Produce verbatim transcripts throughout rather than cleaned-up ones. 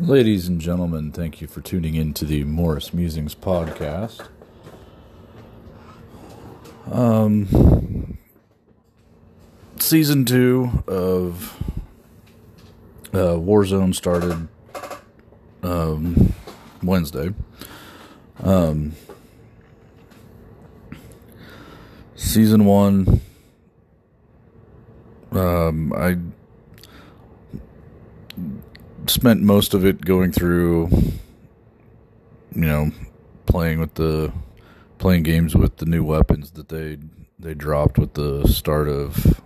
Ladies and gentlemen, thank you for tuning in to the Morris Musings podcast. Um, season two of uh, Warzone started um, Wednesday. Um, season one, um, I spent most of it going through, you know, playing with the playing games with the new weapons that they they dropped with the start of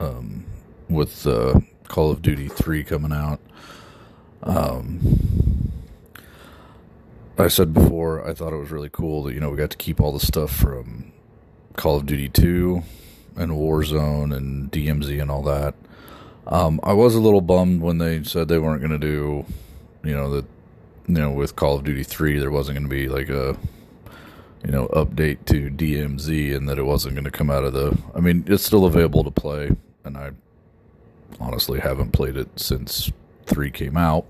um with uh, Call of Duty three coming out. Um, I said before I thought it was really cool that, you know, we got to keep all the stuff from Call of Duty two and Warzone and D M Z and all that. Um, I was a little bummed when they said they weren't going to do, you know, that, you know, with Call of Duty three, there wasn't going to be like a, you know, update to D M Z, and that it wasn't going to come out of the, I mean, it's still available to play, and I honestly haven't played it since three came out.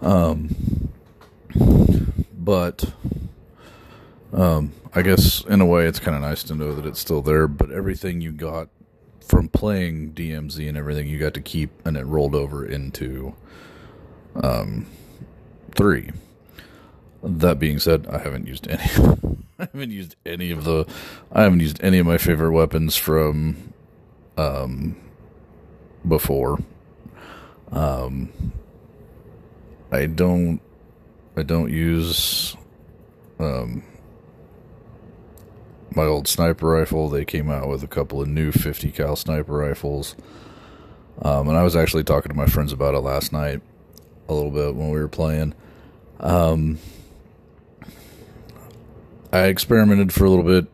Um, but, um, I guess in a way it's kind of nice to know that it's still there, but everything you got from playing D M Z and everything you got to keep, and it rolled over into um, three. That being said, I haven't used any. I haven't used any of the. I haven't used any of my favorite weapons from um, before. Um, I don't. I don't use um, my old sniper rifle. They came out with a couple of new fifty cal sniper rifles. Um, and I was actually talking to my friends about it last night a little bit when we were playing. Um, I experimented for a little bit.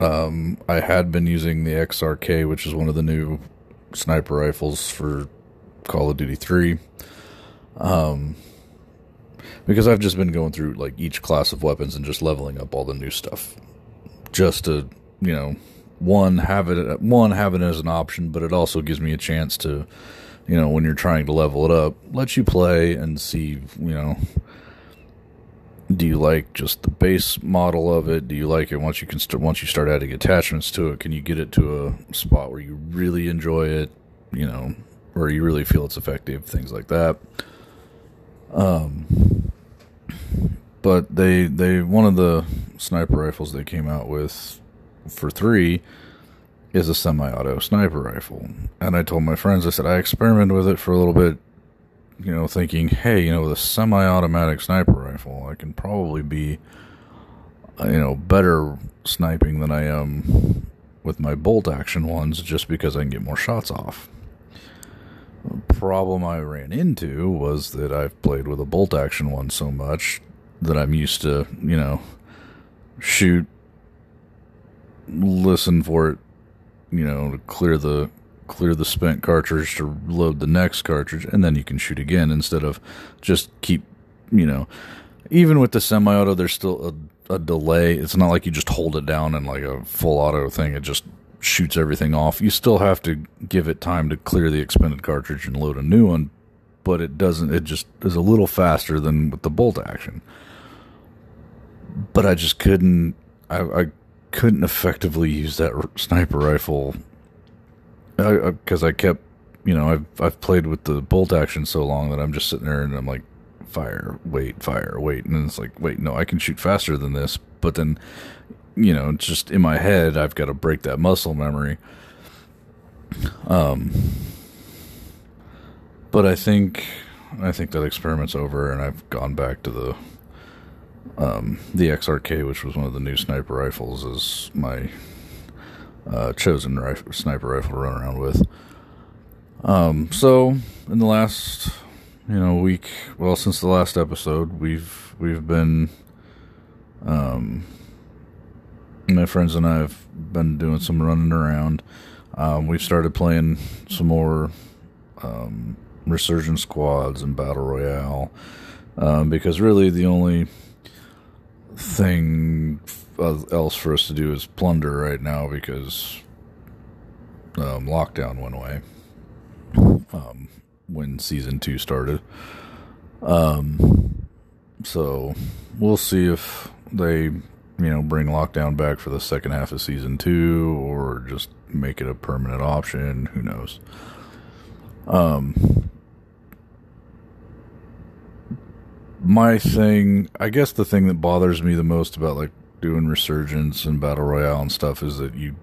Um, I had been using the X R K, which is one of the new sniper rifles for Call of Duty three. Um, because I've just been going through like each class of weapons and just leveling up all the new stuff, just to, you know, one have it one have it as an option, but it also gives me a chance to, you know, when you're trying to level it up, let you play and see, you know, do you like just the base model of it? Do you like it once you can st- once you start adding attachments to it? Can you get it to a spot where you really enjoy it? You know, where you really feel it's effective, things like that. Um. But they, they one of the sniper rifles they came out with for three is a semi-auto sniper rifle. And I told my friends, I said, I experimented with it for a little bit, you know, thinking, hey, you know, with a semi-automatic sniper rifle, I can probably be, you know, better sniping than I am with my bolt-action ones just because I can get more shots off. The problem I ran into was that I've played with a bolt-action one so much that I'm used to, you know, shoot, listen for it, you know, to clear the clear the spent cartridge to load the next cartridge, and then you can shoot again instead of just keep, you know, even with the semi-auto, there's still a, a delay. It's not like you just hold it down and like a full auto thing, it just shoots everything off. You still have to give it time to clear the expended cartridge and load a new one, but it doesn't, it just is a little faster than with the bolt action. But I just couldn't, I, I couldn't effectively use that r- sniper rifle because I, I, I kept, you know, I've I've played with the bolt action so long that I'm just sitting there and I'm like, fire, wait, fire, wait, and then it's like, wait, no, I can shoot faster than this. But then, you know, just in my head, I've got to break that muscle memory. Um, but I think I think that experiment's over, and I've gone back to the. Um, the X R K, which was one of the new sniper rifles, is my uh, chosen rifle, sniper rifle to run around with. Um, so, in the last, you know, week, well, since the last episode, we've we've been, um, my friends and I have been doing some running around. Um, we've started playing some more um, resurgence squads and battle royale, um, because really the only thing else for us to do is plunder right now because um, lockdown went away. Um, when season two started. Um, so we'll see if they, you know, bring lockdown back for the second half of season two or just make it a permanent option. Who knows? Um, my thing, I guess the thing that bothers me the most about like doing Resurgence and Battle Royale and stuff is that you,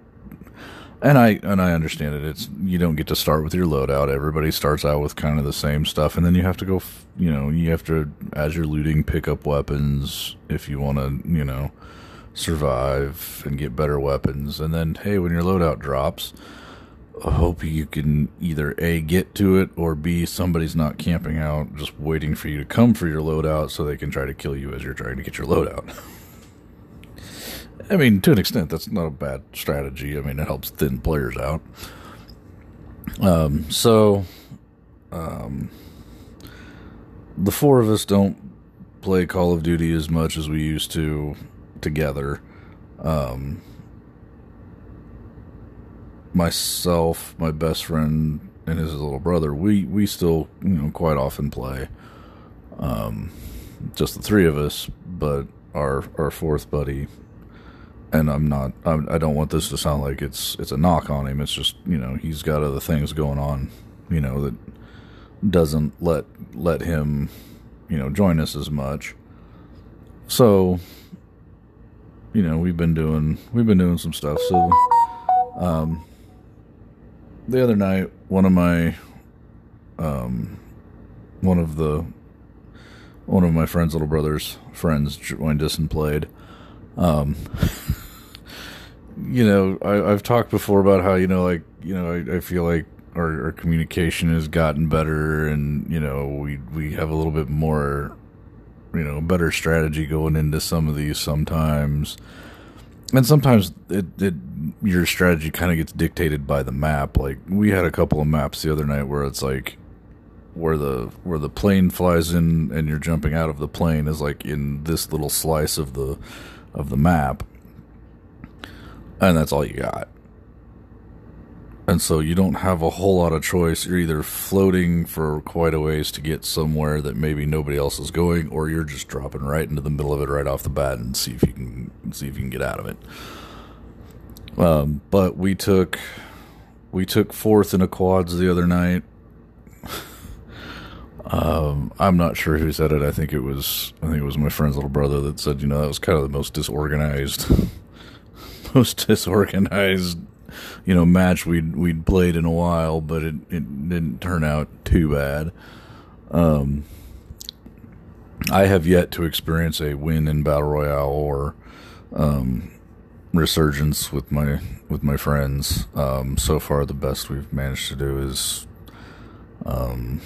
and I, and I understand it. It's, you don't get to start with your loadout. Everybody starts out with kind of the same stuff, and then you have to go, you know, you have to, as you're looting, pick up weapons if you want to, you know, survive and get better weapons. And then, hey, when your loadout drops, I hope you can either A, get to it, or B, somebody's not camping out just waiting for you to come for your loadout so they can try to kill you as you're trying to get your loadout. I mean, to an extent, that's not a bad strategy. I mean, it helps thin players out. Um, so, um, the four of us don't play Call of Duty as much as we used to together. Um, myself, my best friend, and his little brother, we, we still, you know, quite often play. Um, just the three of us, but our, our fourth buddy... And I'm not, I don't want this to sound like it's it's a knock on him. It's just, you know, he's got other things going on, you know, that doesn't let let him, you know, join us as much. So, you know, we've been doing we've been doing some stuff. So, um, the other night, one of my, um, one of the, one of my friend's little brother's friends joined us and played. Um, you know, I, I've talked before about how, you know, like, you know, I, I feel like our, our communication has gotten better, and, you know, we, we have a little bit more, you know, better strategy going into some of these sometimes. And sometimes it, it your strategy kind of gets dictated by the map. Like, we had a couple of maps the other night where it's like, where the, where the plane flies in and you're jumping out of the plane is like in this little slice of the, of the map, and that's all you got. And so you don't have a whole lot of choice. You're either floating for quite a ways to get somewhere that maybe nobody else is going, or you're just dropping right into the middle of it right off the bat and see if you can see if you can get out of it. Um, but we took we took fourth in a quads the other night. Um, I'm not sure who said it. I think it was, I think it was my friend's little brother that said, you know, that was kind of the most disorganized, most disorganized, you know, match we'd, we'd played in a while, but it, it didn't turn out too bad. Um, I have yet to experience a win in Battle Royale or, um, Resurgence with my, with my friends. Um, so far the best we've managed to do is, um,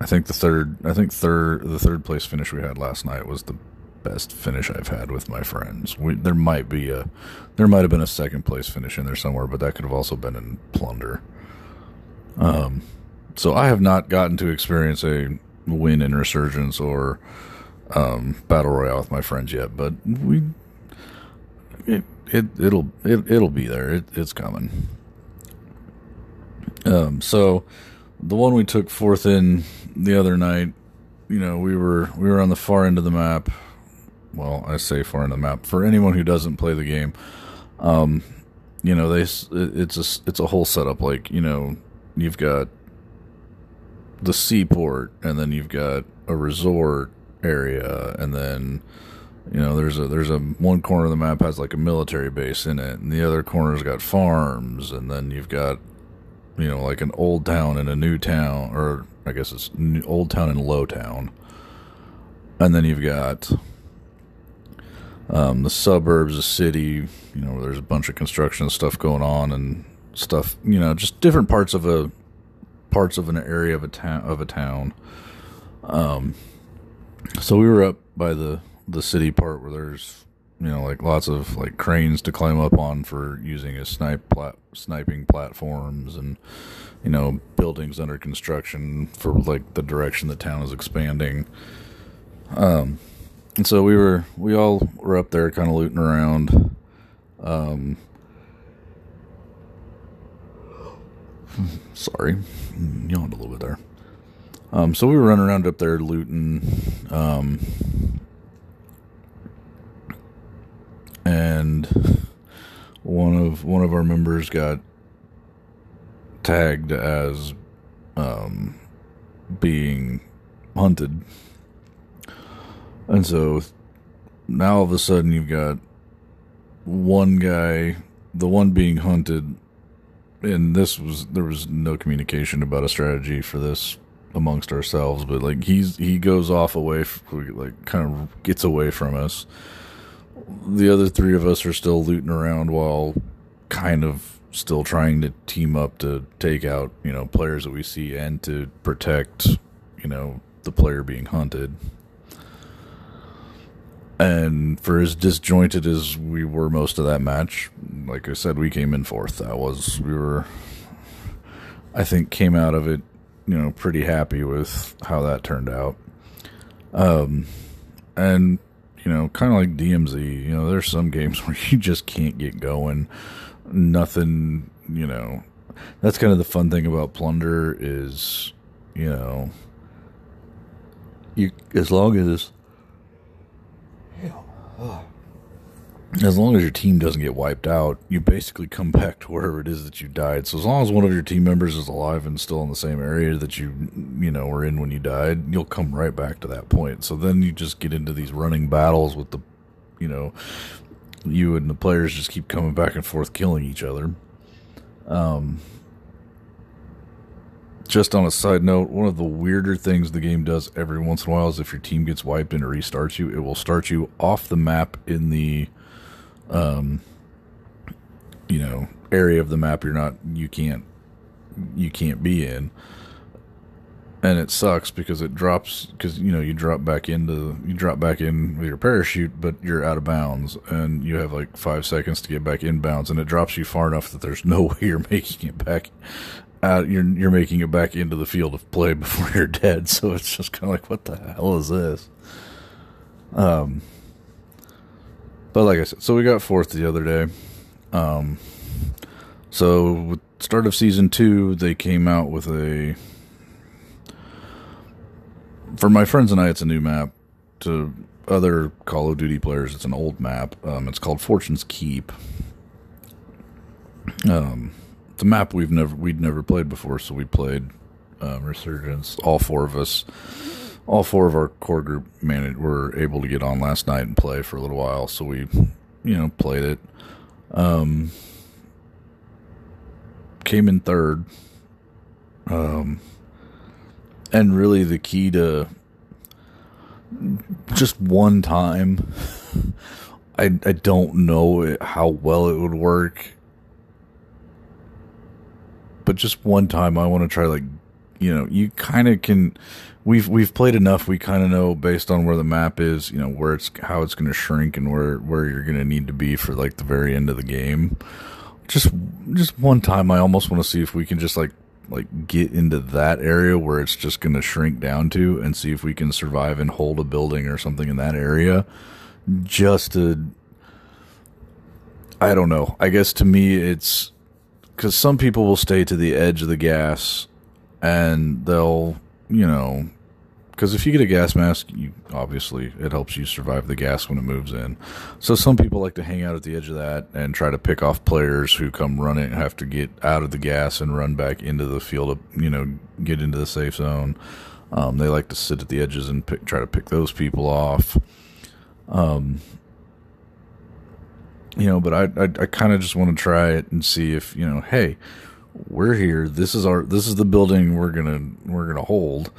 I think the third, I think third, the third place finish we had last night was the best finish I've had with my friends. We, there might be a, there might have been a second place finish in there somewhere, but that could have also been in Plunder. Um, so I have not gotten to experience a win in Resurgence or um, Battle Royale with my friends yet, but we, it, it it'll, it, it'll be there. It, it's coming. Um, so. The one we took fourth in the other night, you know, we were we were on the far end of the map. Well, I say far end of the map for anyone who doesn't play the game. Um, you know, they it's a it's a whole setup. Like, you know, you've got the seaport, and then you've got a resort area, and then, you know, there's a there's a one corner of the map has like a military base in it, and the other corner's got farms, and then you've got, you know, like an old town and a new town, or I guess it's new, old town and low town. And then you've got um, the suburbs, the city, you know, where there's a bunch of construction stuff going on and stuff, you know, just different parts of a, parts of an area of a town, of a town. Um, so we were up by the, the city part where there's, you know, like lots of like cranes to climb up on for using as snipe plat sniping platforms, and, you know, buildings under construction for like the direction the town is expanding. Um, and so we were, we all were up there kind of looting around. Um, Sorry. Yawned a little bit there. Um, so we were running around up there looting. Um, and one of one of our members got tagged as um, being hunted. And so now all of a sudden you've got one guy, the one being hunted, and this was, there was no communication about a strategy for this amongst ourselves, but like he's, he goes off away, like kind of gets away from us. The other three of us are still looting around while kind of still trying to team up to take out, you know, players that we see and to protect, you know, the player being hunted. And for as disjointed as we were most of that match, like I said, we came in fourth. That was, we were, I think, came out of it, you know, pretty happy with how that turned out. Um, and, you know, kind of like D M Z, you know, there's some games where you just can't get going. Nothing, you know, that's kind of the fun thing about Plunder is, you know, you, as long as As long as your team doesn't get wiped out, you basically come back to wherever it is that you died. So as long as one of your team members is alive and still in the same area that you, you know, were in when you died, you'll come right back to that point. So then you just get into these running battles with the, you know, you and the players just keep coming back and forth, killing each other. Um, just on a side note, one of the weirder things the game does every once in a while is if your team gets wiped and it restarts you, it will start you off the map in the... Um, you know, area of the map you're not, you can't, you can't be in, and it sucks because it drops, because you know you drop back into you drop back in with your parachute, but you're out of bounds, and you have like five seconds to get back in bounds, and it drops you far enough that there's no way you're making it back out. You're you're making it back into the field of play before you're dead. So it's just kind of like, what the hell is this? Um. But like I said, so we got fourth the other day. Um, so with start of season two, they came out with a... For my friends and I, it's a new map. To other Call of Duty players, it's an old map. Um, it's called Fortune's Keep. Um, it's a map we've never we'd never played before, so we played um, Resurgence. All four of us. All four of our core group managed, were able to get on last night and play for a little while, so we, you know, played it. Um, came in third. Um, and really the key to just one time, I, I don't know how well it would work, but just one time I want to try, like, you know, you kind of can... We've we've played enough. We kind of know based on where the map is, you know, where it's how it's going to shrink and where, where you're going to need to be for like the very end of the game. Just just one time, I almost want to see if we can just like like get into that area where it's just going to shrink down to, and see if we can survive and hold a building or something in that area. Just to, I don't know. I guess to me, it's because some people will stay to the edge of the gas, and they'll, you know. Because if you get a gas mask, you, obviously it helps you survive the gas when it moves in. So some people like to hang out at the edge of that and try to pick off players who come running, have to get out of the gas and run back into the field, of, you know, get into the safe zone. Um, they like to sit at the edges and pick, try to pick those people off. Um, you know, but I I, I kind of just want to try it and see if, you know, hey, we're here. This is our this is the building we're gonna we're gonna hold.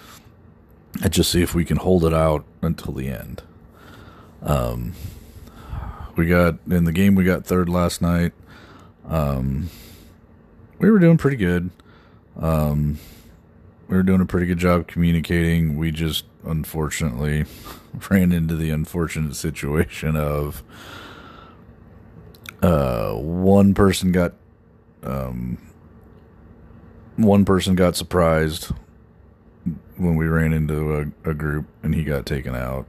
And just see if we can hold it out until the end. Um, we got in the game. We got third last night. Um, we were doing pretty good. Um, we were doing a pretty good job communicating. We just unfortunately ran into the unfortunate situation of uh, one person got um, one person got surprised when we ran into a, a group and he got taken out.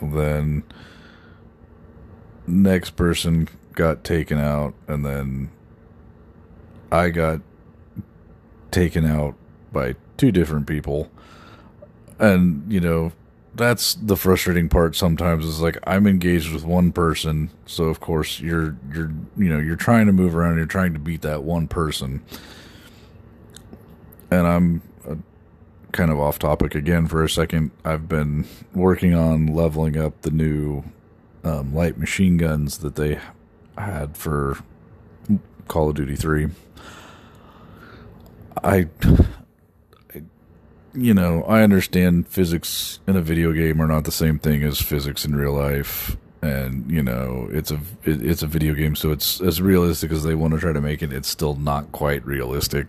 Then next person got taken out, and then I got taken out by two different people. And, you know, that's the frustrating part sometimes, is like, I'm engaged with one person, so of course you're you're you know, you're trying to move around, you're trying to beat that one person. And I'm uh, kind of off topic again for a second. I've been working on leveling up the new um, light machine guns that they had for Call of Duty three. I, I, you know, I understand physics in a video game are not the same thing as physics in real life, and you know, it's a it, it's a video game, so it's as realistic as they want to try to make it. It's still not quite realistic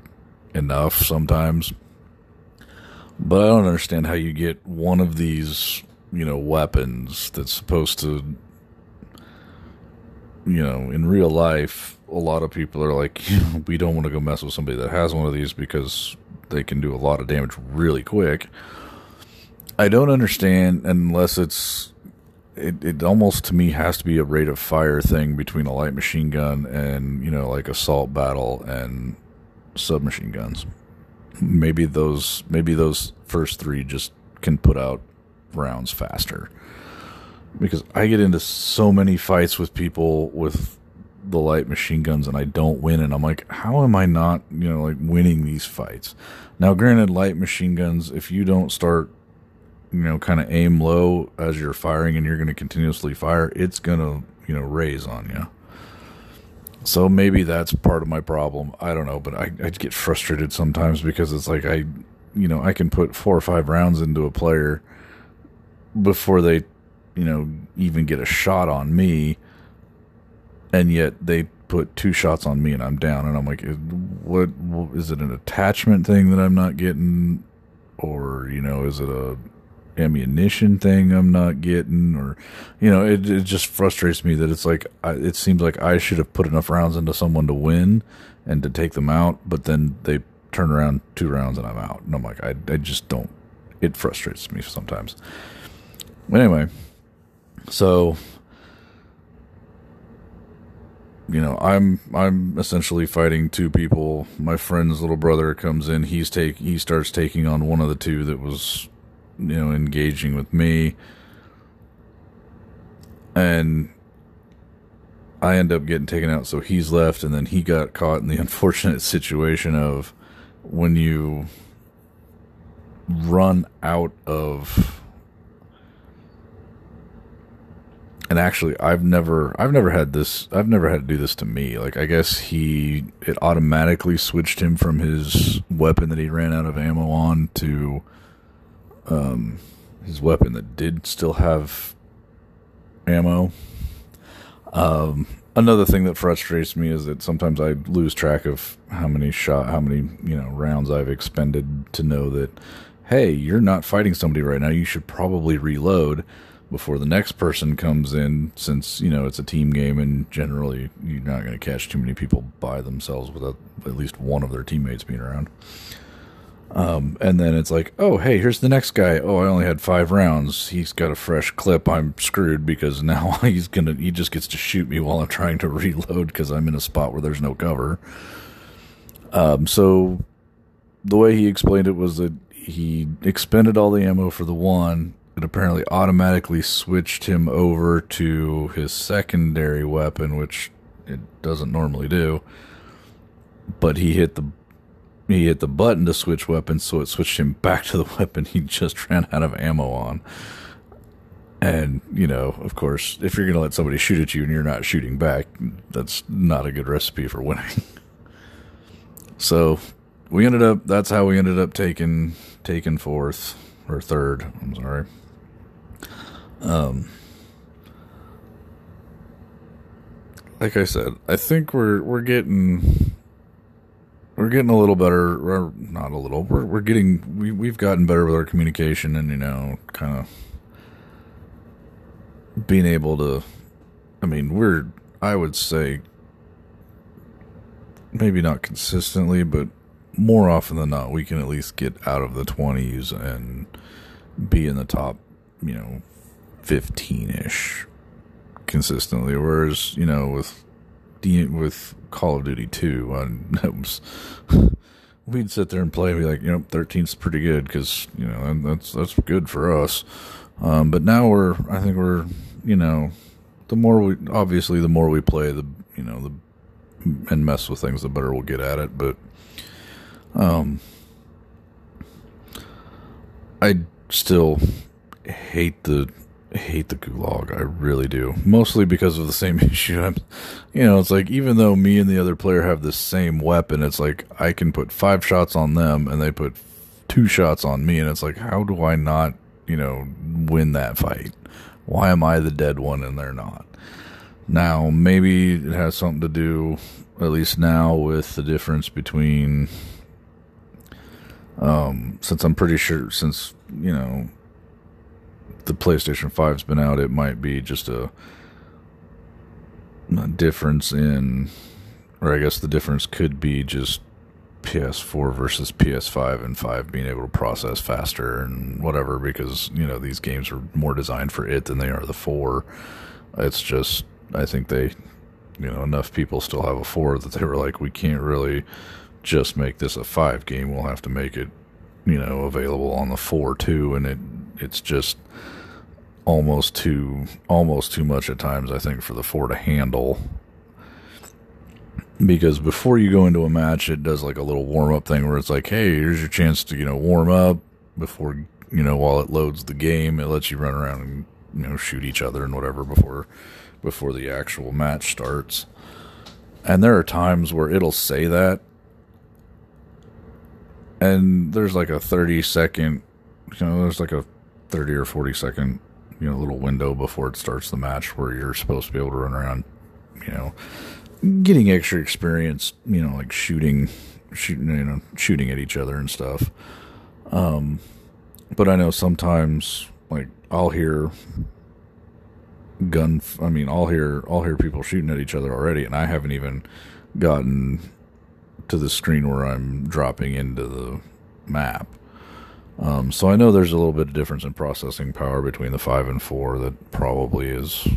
enough sometimes. But I don't understand how you get one of these, you know, weapons that's supposed to, you know, in real life, a lot of people are like, you know, we don't want to go mess with somebody that has one of these because they can do a lot of damage really quick. I don't understand, unless it's, it, it almost to me has to be a rate of fire thing between a light machine gun and, you know, like assault battle and submachine guns. Maybe those, maybe those first three just can put out rounds faster. Because I get into so many fights with people with the light machine guns and I don't win, and I'm like, how am I not, you know, like winning these fights? Now, granted, light machine guns, if you don't start, you know, kind of aim low as you're firing and you're going to continuously fire, it's going to, you know, raise on you. So maybe that's part of my problem. I don't know, but I, I get frustrated sometimes because it's like I, you know, I can put four or five rounds into a player before they, you know, even get a shot on me, and yet they put two shots on me and I'm down, and I'm like, what, what is it, an attachment thing that I'm not getting, or, you know, is it a ammunition thing I'm not getting, or, you know, it, it just frustrates me that it's like, I, it seems like I should have put enough rounds into someone to win and to take them out, but then they turn around two rounds and I'm out, and I'm like, I, I just don't, it frustrates me sometimes. Anyway, so, you know, I'm I'm essentially fighting two people. My friend's little brother comes in. He's take he starts taking on one of the two that was, you know, engaging with me, and I end up getting taken out. So he's left, and then he got caught in the unfortunate situation of when you run out of. And actually, I've never, I've never had this, I've never had to do this to me. Like, I guess he, it automatically switched him from his weapon that he ran out of ammo on to, um, his weapon that did still have ammo. Um, another thing that frustrates me is that sometimes I lose track of how many shot, how many, you know, rounds I've expended to know that, hey, you're not fighting somebody right now. You should probably reload before the next person comes in, since, you know, it's a team game and generally you're not going to catch too many people by themselves without at least one of their teammates being around. Um, and then it's like, oh, hey, here's the next guy. Oh, I only had five rounds. He's got a fresh clip. I'm screwed because now he's going to, he just gets to shoot me while I'm trying to reload because I'm in a spot where there's no cover. Um, so the way he explained it was that he expended all the ammo for the one. It apparently automatically switched him over to his secondary weapon, which it doesn't normally do. But he hit the he hit the button to switch weapons, so it switched him back to the weapon he just ran out of ammo on. And, you know, of course, if you're going to let somebody shoot at you and you're not shooting back, that's not a good recipe for winning. So we ended up, that's how we ended up taking taking fourth, or third, I'm sorry. Um, like I said, I think we're we're getting we're getting a little better. Or not a little. We're we're getting we we've gotten better with our communication, and, you know, kind of being able to. I mean, we're I would say maybe not consistently, but more often than not, we can at least get out of the twenties and be in the top, you know, fifteen-ish consistently. Whereas, you know, with with Call of Duty two, I, that was we'd sit there and play and be like, you know, thirteen's pretty good because, you know, and that's that's good for us. Um, but now we're, I think we're, you know, the more we, obviously the more we play, the, you know, the, and mess with things, the better we'll get at it. But, um, I still hate the, hate the gulag. I really do. Mostly because of the same issue. I'm, you know, it's like, even though me and the other player have the same weapon, it's like, I can put five shots on them and they put two shots on me. And it's like, how do I not, you know, win that fight? Why am I the dead one and they're not? Now, maybe it has something to do, at least now, with the difference between, um, since I'm pretty sure, since, you know, the PlayStation five's been out, it might be just a, a difference in, or I guess the difference could be just P S four versus P S five, and five being able to process faster and whatever, because, you know, these games are more designed for it than they are the four. It's just, I think they, you know, enough people still have a four that they were like, we can't really just make this a five game. We'll have to make it, you know, available on the four too. And it, it's just almost too, almost too much at times, I think, for the four to handle. Because before you go into a match, it does like a little warm-up thing where it's like, hey, here's your chance to, you know, warm up before, you know, while it loads the game. It lets you run around and, you know, shoot each other and whatever before before the actual match starts. And there are times where it'll say that, and there's like a thirty second, you know, there's like a thirty or forty second, you know, little window before it starts the match where you're supposed to be able to run around, you know, getting extra experience, you know, like shooting, shooting, you know, shooting at each other and stuff. Um, but I know sometimes, like, I'll hear gun, I mean, I'll hear, I'll hear people shooting at each other already, and I haven't even gotten to the screen where I'm dropping into the map. Um, so I know there's a little bit of difference in processing power between the five and four that probably is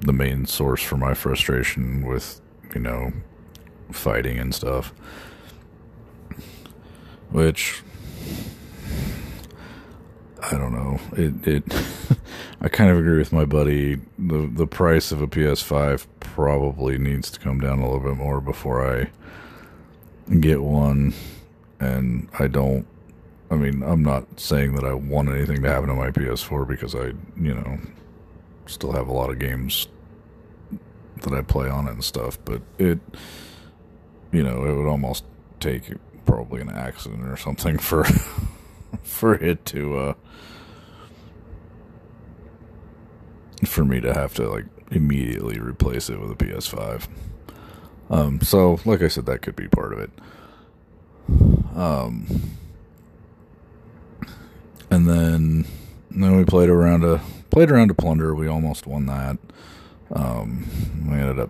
the main source for my frustration with, you know, fighting and stuff, which I don't know. It, it, I kind of agree with my buddy. The, the price of a P S five probably needs to come down a little bit more before I get one. And I don't, I mean, I'm not saying that I want anything to happen to my P S four, because I, you know, still have a lot of games that I play on it and stuff, but it, you know, it would almost take probably an accident or something for for it to uh for me to have to, like, immediately replace it with a P S five. Um so like I said, that could be part of it. Um and then and then we played around a Played around to Plunder. We almost won that. Um, we ended up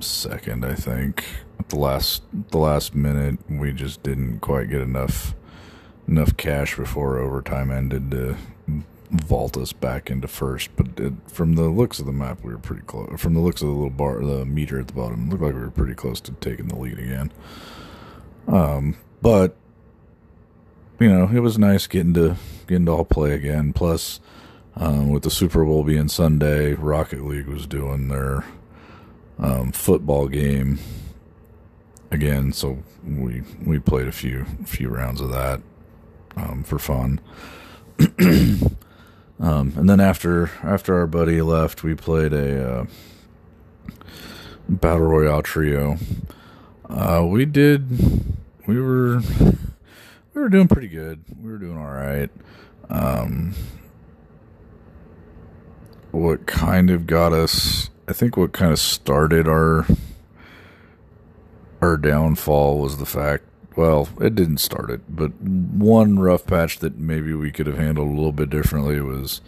second, I think. At the last, the last minute, we just didn't quite get enough enough cash before overtime ended to vault us back into first. But it, from the looks of the map, we were pretty close. From the looks of the little bar, the meter at the bottom, it looked like we were pretty close to taking the lead again. Um, but you know, it was nice getting to getting to all play again. Plus, Um, with the Super Bowl being Sunday, Rocket League was doing their um, football game again, so we we played a few few rounds of that um, for fun. um, and then after after our buddy left, we played a uh, Battle Royale trio. Uh, we did we were we were doing pretty good. We were doing all right. Um, what kind of got us, I think what kind of started our our downfall was the fact, well, it didn't start it, but one rough patch that maybe we could have handled a little bit differently was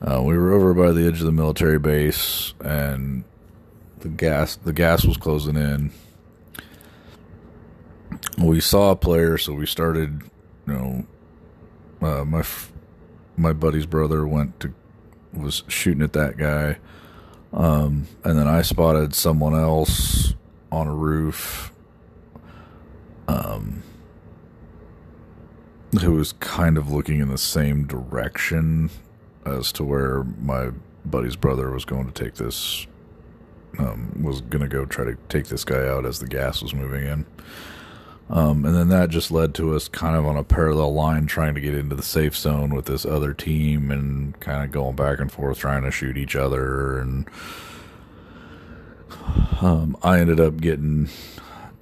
uh, we were over by the edge of the military base, and the gas the gas was closing in. We saw a player, so we started, you know, uh, my my buddy's brother went to was shooting at that guy, um, and then I spotted someone else on a roof, um, um, who was kind of looking in the same direction as to where my buddy's brother was going to take this, um, was going to go try to take this guy out as the gas was moving in. Um, and then that just led to us kind of on a parallel line trying to get into the safe zone with this other team and kind of going back and forth trying to shoot each other. And um, I ended up getting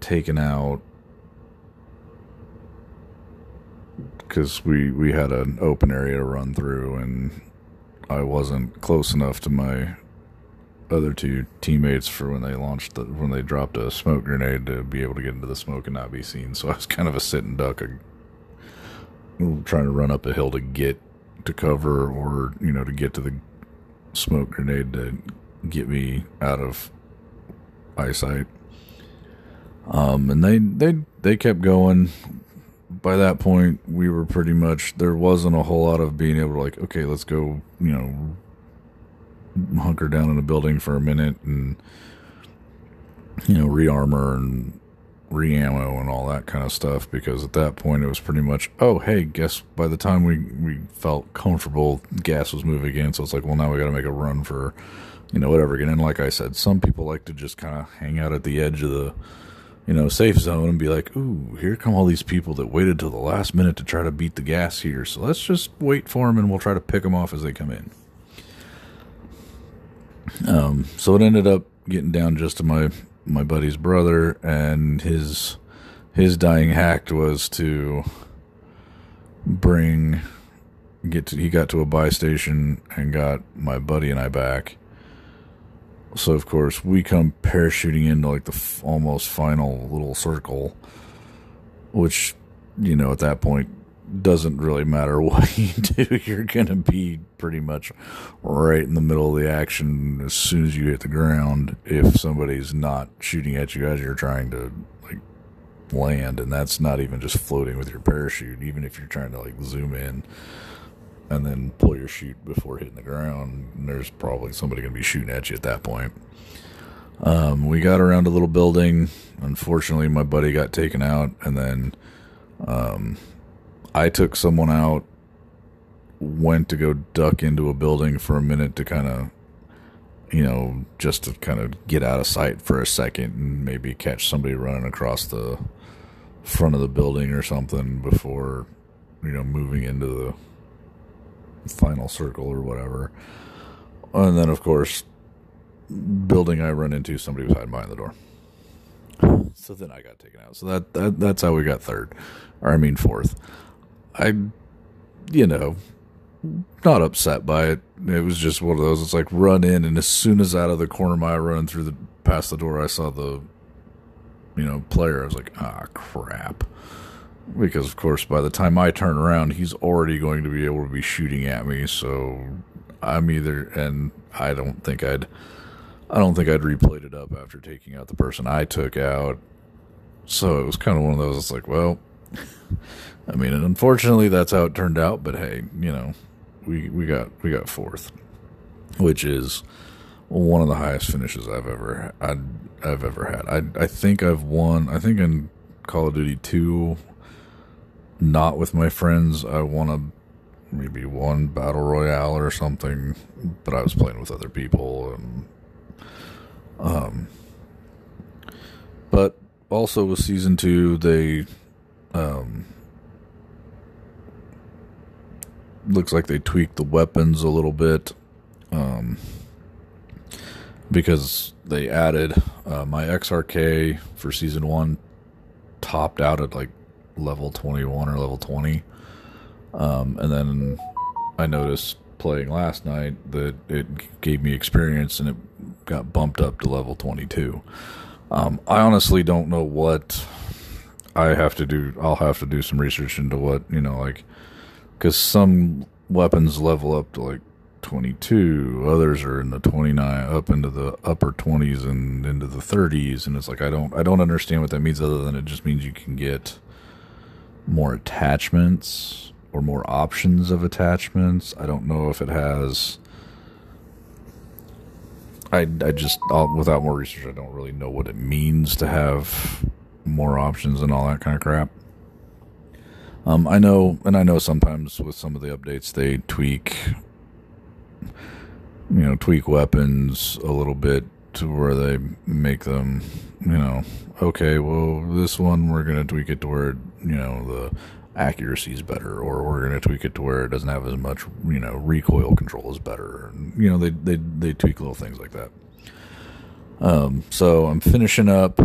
taken out because we, we had an open area to run through and I wasn't close enough to my other two teammates for when they launched the, when they dropped a smoke grenade to be able to get into the smoke and not be seen. So I was kind of a sitting duck, a, trying to run up a hill to get to cover, or, you know, to get to the smoke grenade to get me out of eyesight. Um, and they, they, they kept going. By that point, we were pretty much, there wasn't a whole lot of being able to like, okay, let's go, you know, hunker down in a building for a minute and, you know, rearmor and reammo and all that kind of stuff, because at that point it was pretty much, oh hey, guess by the time we we felt comfortable, gas was moving again, so it's like, well, now we got to make a run for, you know, whatever again. And like I said, some people like to just kind of hang out at the edge of the, you know, safe zone and be like, ooh, here come all these people that waited till the last minute to try to beat the gas here, so let's just wait for them and we'll try to pick them off as they come in. Um, so it ended up getting down just to my, my buddy's brother, and his, his dying act was to bring, get to, he got to a buy station and got my buddy and I back. So of course we come parachuting into like the f- almost final little circle, which, you know, at that point doesn't really matter what you do, you're gonna be pretty much right in the middle of the action as soon as you hit the ground if somebody's not shooting at you as you're trying to like land. And that's not even just floating with your parachute, even if you're trying to like zoom in and then pull your chute before hitting the ground, there's probably somebody gonna be shooting at you at that point. Um, we got around a little building. Unfortunately, my buddy got taken out, and then um I took someone out, went to go duck into a building for a minute to kind of, you know, just to kind of get out of sight for a second and maybe catch somebody running across the front of the building or something before, you know, moving into the final circle or whatever. And then, of course, building I run into, somebody was hiding behind the door. So then I got taken out. So that, that that's how we got third, or I mean fourth. I, you know, not upset by it. It was just one of those, it's like run in, and as soon as out of the corner of my eye running through the, past the door, I saw the, you know, player. I was like, ah, crap. Because, of course, by the time I turn around, he's already going to be able to be shooting at me. So I'm either, and I don't think I'd, I don't think I'd replayed it up after taking out the person I took out. So it was kind of one of those, it's like, well, I mean, and unfortunately that's how it turned out, but hey, you know, we, we got, we got fourth, which is one of the highest finishes I've ever, I'd, I've ever had. I, I think I've won, I think in Call of Duty two, not with my friends, I won a, maybe one battle royale or something, but I was playing with other people, and, um, but also with season two, they, um, looks like they tweaked the weapons a little bit, um, because they added, uh, my X R K for season one topped out at like level twenty-one or level twenty. Um, and then I noticed playing last night that it gave me experience and it got bumped up to level twenty-two. Um, I honestly don't know what I have to do. I'll have to do some research into what, you know, like, because some weapons level up to like twenty-two, others are in the twenty-nine, up into the upper twenties and into the thirties, and it's like I don't, I don't understand what that means, other than it just means you can get more attachments or more options of attachments. I don't know if it has. I, I just, I'll, without more research, I don't really know what it means to have more options and all that kind of crap. Um, I know, and I know sometimes with some of the updates they tweak, you know, tweak weapons a little bit to where they make them, you know, okay, well, this one we're going to tweak it to where, you know, the accuracy is better, or we're going to tweak it to where it doesn't have as much, you know, recoil control is better. You know, they, they, they tweak little things like that. Um, so I'm finishing up.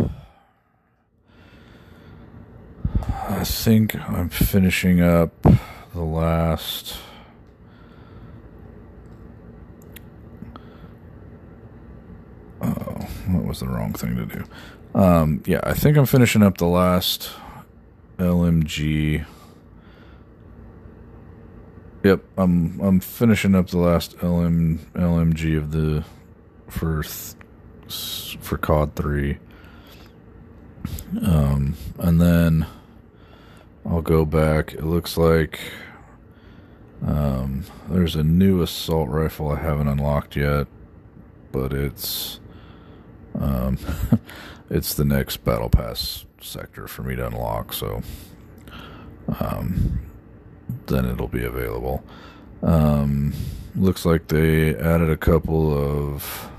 I think I'm finishing up the last oh that was the wrong thing to do um, yeah I think I'm finishing up the last L M G. Yep, I'm I'm finishing up the last L M L M G of the for th- for C O D three, um, and then I'll go back. It looks like um, there's a new assault rifle I haven't unlocked yet, but it's um, it's the next battle pass sector for me to unlock. So um, then it'll be available. Um, looks like they added a couple of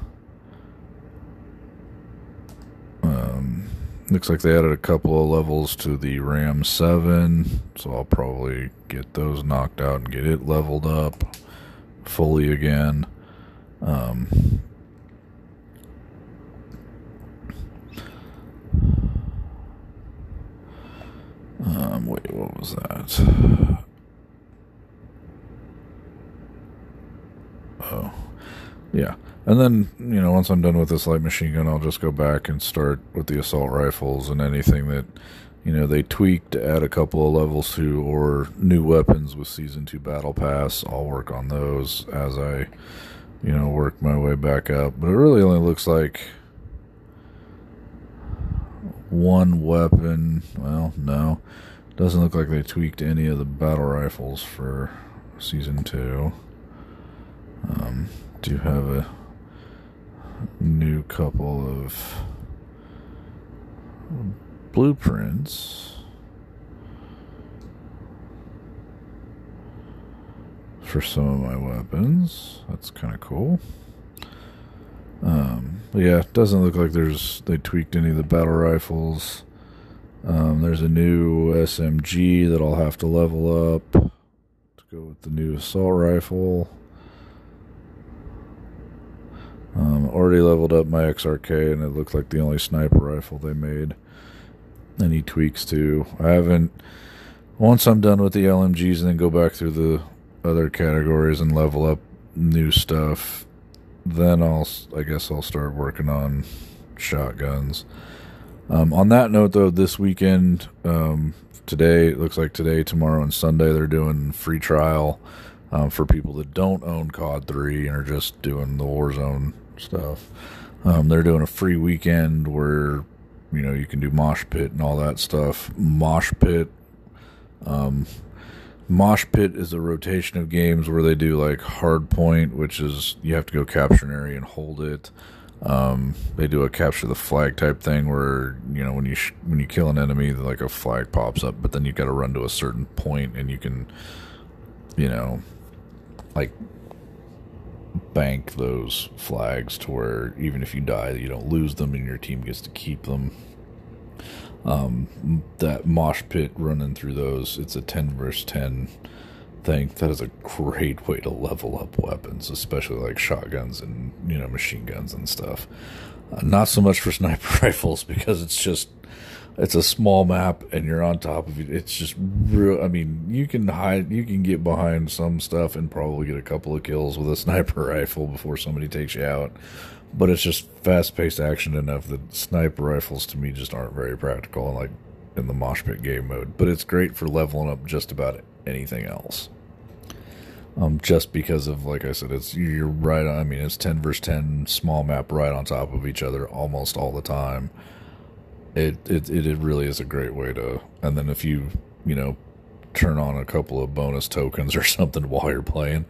um, looks like they added a couple of levels to the RAM seven, so I'll probably get those knocked out and get it leveled up fully again. Um, um, wait, what was that? Oh, yeah. And then, you know, once I'm done with this light machine gun, I'll just go back and start with the assault rifles and anything that, you know, they tweaked to add a couple of levels to, or new weapons with Season two Battle Pass. I'll work on those as I, you know, work my way back up. But it really only looks like one weapon. Well, no. Doesn't look like they tweaked any of the battle rifles for Season two. Um, do have a new couple of blueprints for some of my weapons. That's kind of cool. Um, yeah, it doesn't look like there's they tweaked any of the battle rifles. Um, there's a new S M G that I'll have to level up to go with the new assault rifle. Um, already leveled up my X R K, and it looked like the only sniper rifle they made any tweaks to. I haven't, once I'm done with the L M Gs and then go back through the other categories and level up new stuff, then I'll, I guess I'll start working on shotguns. Um, on that note, though, this weekend, um, today, it looks like today, tomorrow, and Sunday, they're doing free trial Um, for people that don't own C O D three and are just doing the Warzone stuff. Um, they're doing a free weekend where, you know, you can do mosh pit and all that stuff. Mosh pit, um, mosh pit is a rotation of games where they do like hard point, which is you have to go capture an area and hold it. Um, they do a capture the flag type thing where, you know, when you sh- when you kill an enemy, like a flag pops up, but then you got to run to a certain point and you can, you know, like bank those flags to where even if you die, you don't lose them and your team gets to keep them. Um, that mosh pit running through those, it's a ten versus ten thing. That is a great way to level up weapons, especially like shotguns and, you know, machine guns and stuff. Uh, not so much for sniper rifles because it's just, it's a small map and you're on top of it. It's just real. I mean, you can hide, you can get behind some stuff and probably get a couple of kills with a sniper rifle before somebody takes you out. But it's just fast-paced action enough that sniper rifles to me just aren't very practical, like in the mosh pit game mode. But it's great for leveling up just about anything else. Um, just because of, like I said, it's you're right on. I mean, it's ten versus ten, small map right on top of each other almost all the time. It, it it really is a great way to, and then if you, you know, turn on a couple of bonus tokens or something while you're playing,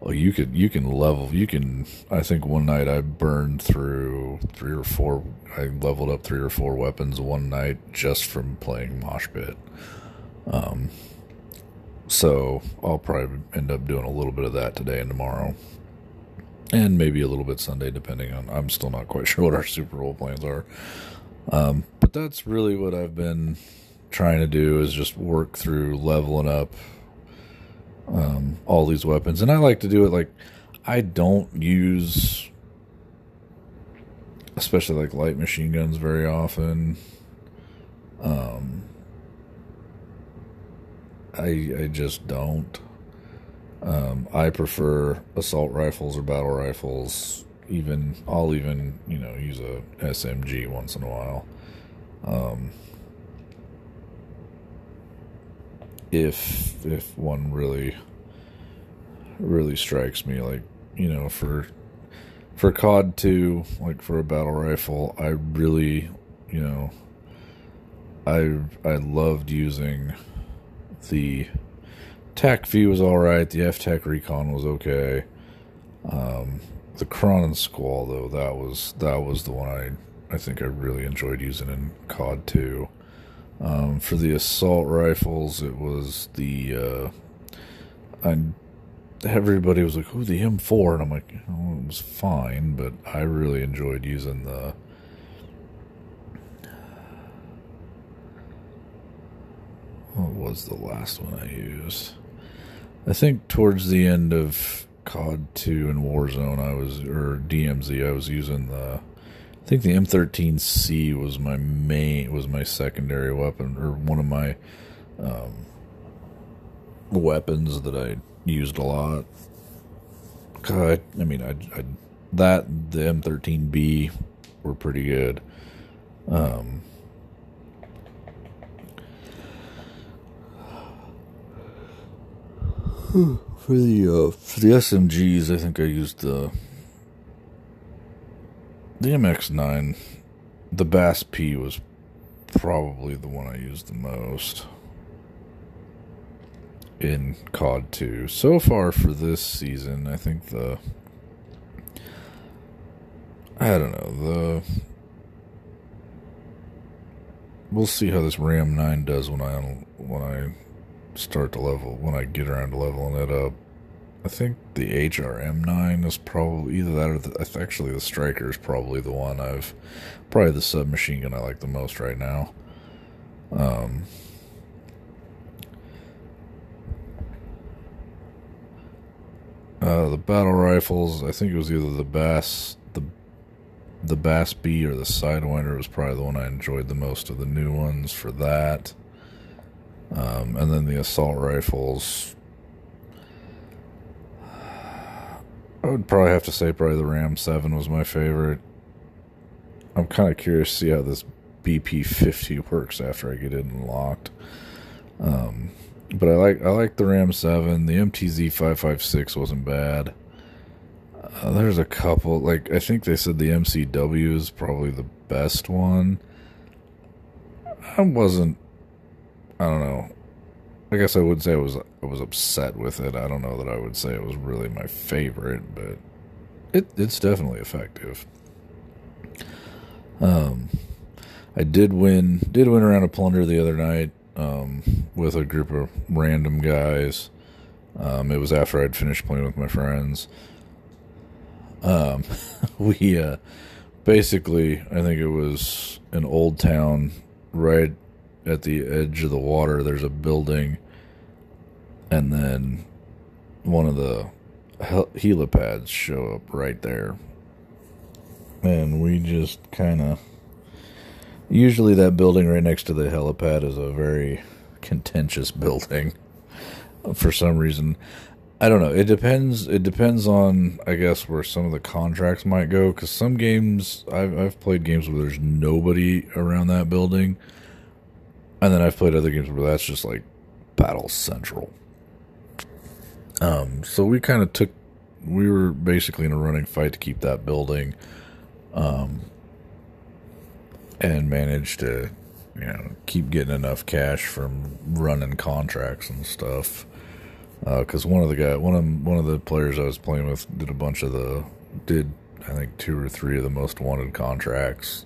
Well, you could you can level you can. I think one night I burned through three or four. I leveled up three or four weapons one night just from playing Mosh Pit. Um, so I'll probably end up doing a little bit of that today and tomorrow, and maybe a little bit Sunday, depending on. I'm still not quite sure what our Super Bowl plans are. Um, but that's really what I've been trying to do, is just work through leveling up um, all these weapons. And I like to do it like, I don't use, especially like light machine guns very often. Um, I, I just don't. Um, I prefer assault rifles or battle rifles. Even I'll even, you know, use a S M G once in a while. Um, if if one really really strikes me, like, you know, for for C O D two, like for a battle rifle, I really, you know, I I loved using the T A C V was all right. The F-TAC recon was okay. Um, the Cronin Squall, though, that was that was the one I I think I really enjoyed using in C O D two. Um, for the assault rifles, it was the uh, I. Everybody was like, "Ooh, the M four," and I'm like, "Oh, it was fine," but I really enjoyed using the. What was the last one I used? I think towards the end of C O D two and Warzone, I was, or D M Z, I was using the, I think the M thirteen C was my main, was my secondary weapon, or one of my um, weapons that I used a lot. God, I mean, I, I that, the M thirteen B were pretty good. Um... For the uh, for the S M Gs, I think I used the the M X nine. The Bass-P was probably the one I used the most in C O D two. So far for this season, I think the I don't know the we'll see how this RAM nine does when I when I. start to level, when I get around to leveling it up. I think the H R M nine is probably either that or the, actually the Striker is probably the one I've, probably the submachine gun I like the most right now. Um, uh, the battle rifles, I think it was either the Bass, the, the Bass-B or the Sidewinder was probably the one I enjoyed the most of the new ones for that. Um, and then the assault rifles, I would probably have to say probably the RAM seven was my favorite. I'm kind of curious to see how this B P fifty works after I get it unlocked. Um, but I like I like the RAM seven. The M T Z five fifty-six wasn't bad. Uh, there's a couple, like, I think they said the M C W is probably the best one. I wasn't. I don't know. I guess I would say I was I was upset with it. I don't know that I would say it was really my favorite, but it it's definitely effective. Um, I did win did win around a plunder the other night um, with a group of random guys. Um, it was after I'd finished playing with my friends. Um, we uh, basically, I think it was an old town right at the edge of the water. There's a building, and then one of the hel- helipads show up right there, and we just kind of, usually that building right next to the helipad is a very contentious building for some reason. I don't know, it depends it depends on, I guess, where some of the contracts might go, because some games, I've, I've played games where there's nobody around that building. And then I've played other games where that's just like Battle Central. Um, so we kind of took, we were basically in a running fight to keep that building, um, and managed to, you know, keep getting enough cash from running contracts and stuff because uh, one of the guy, one of one of the players I was playing with did a bunch of the did I think two or three of the most wanted contracts.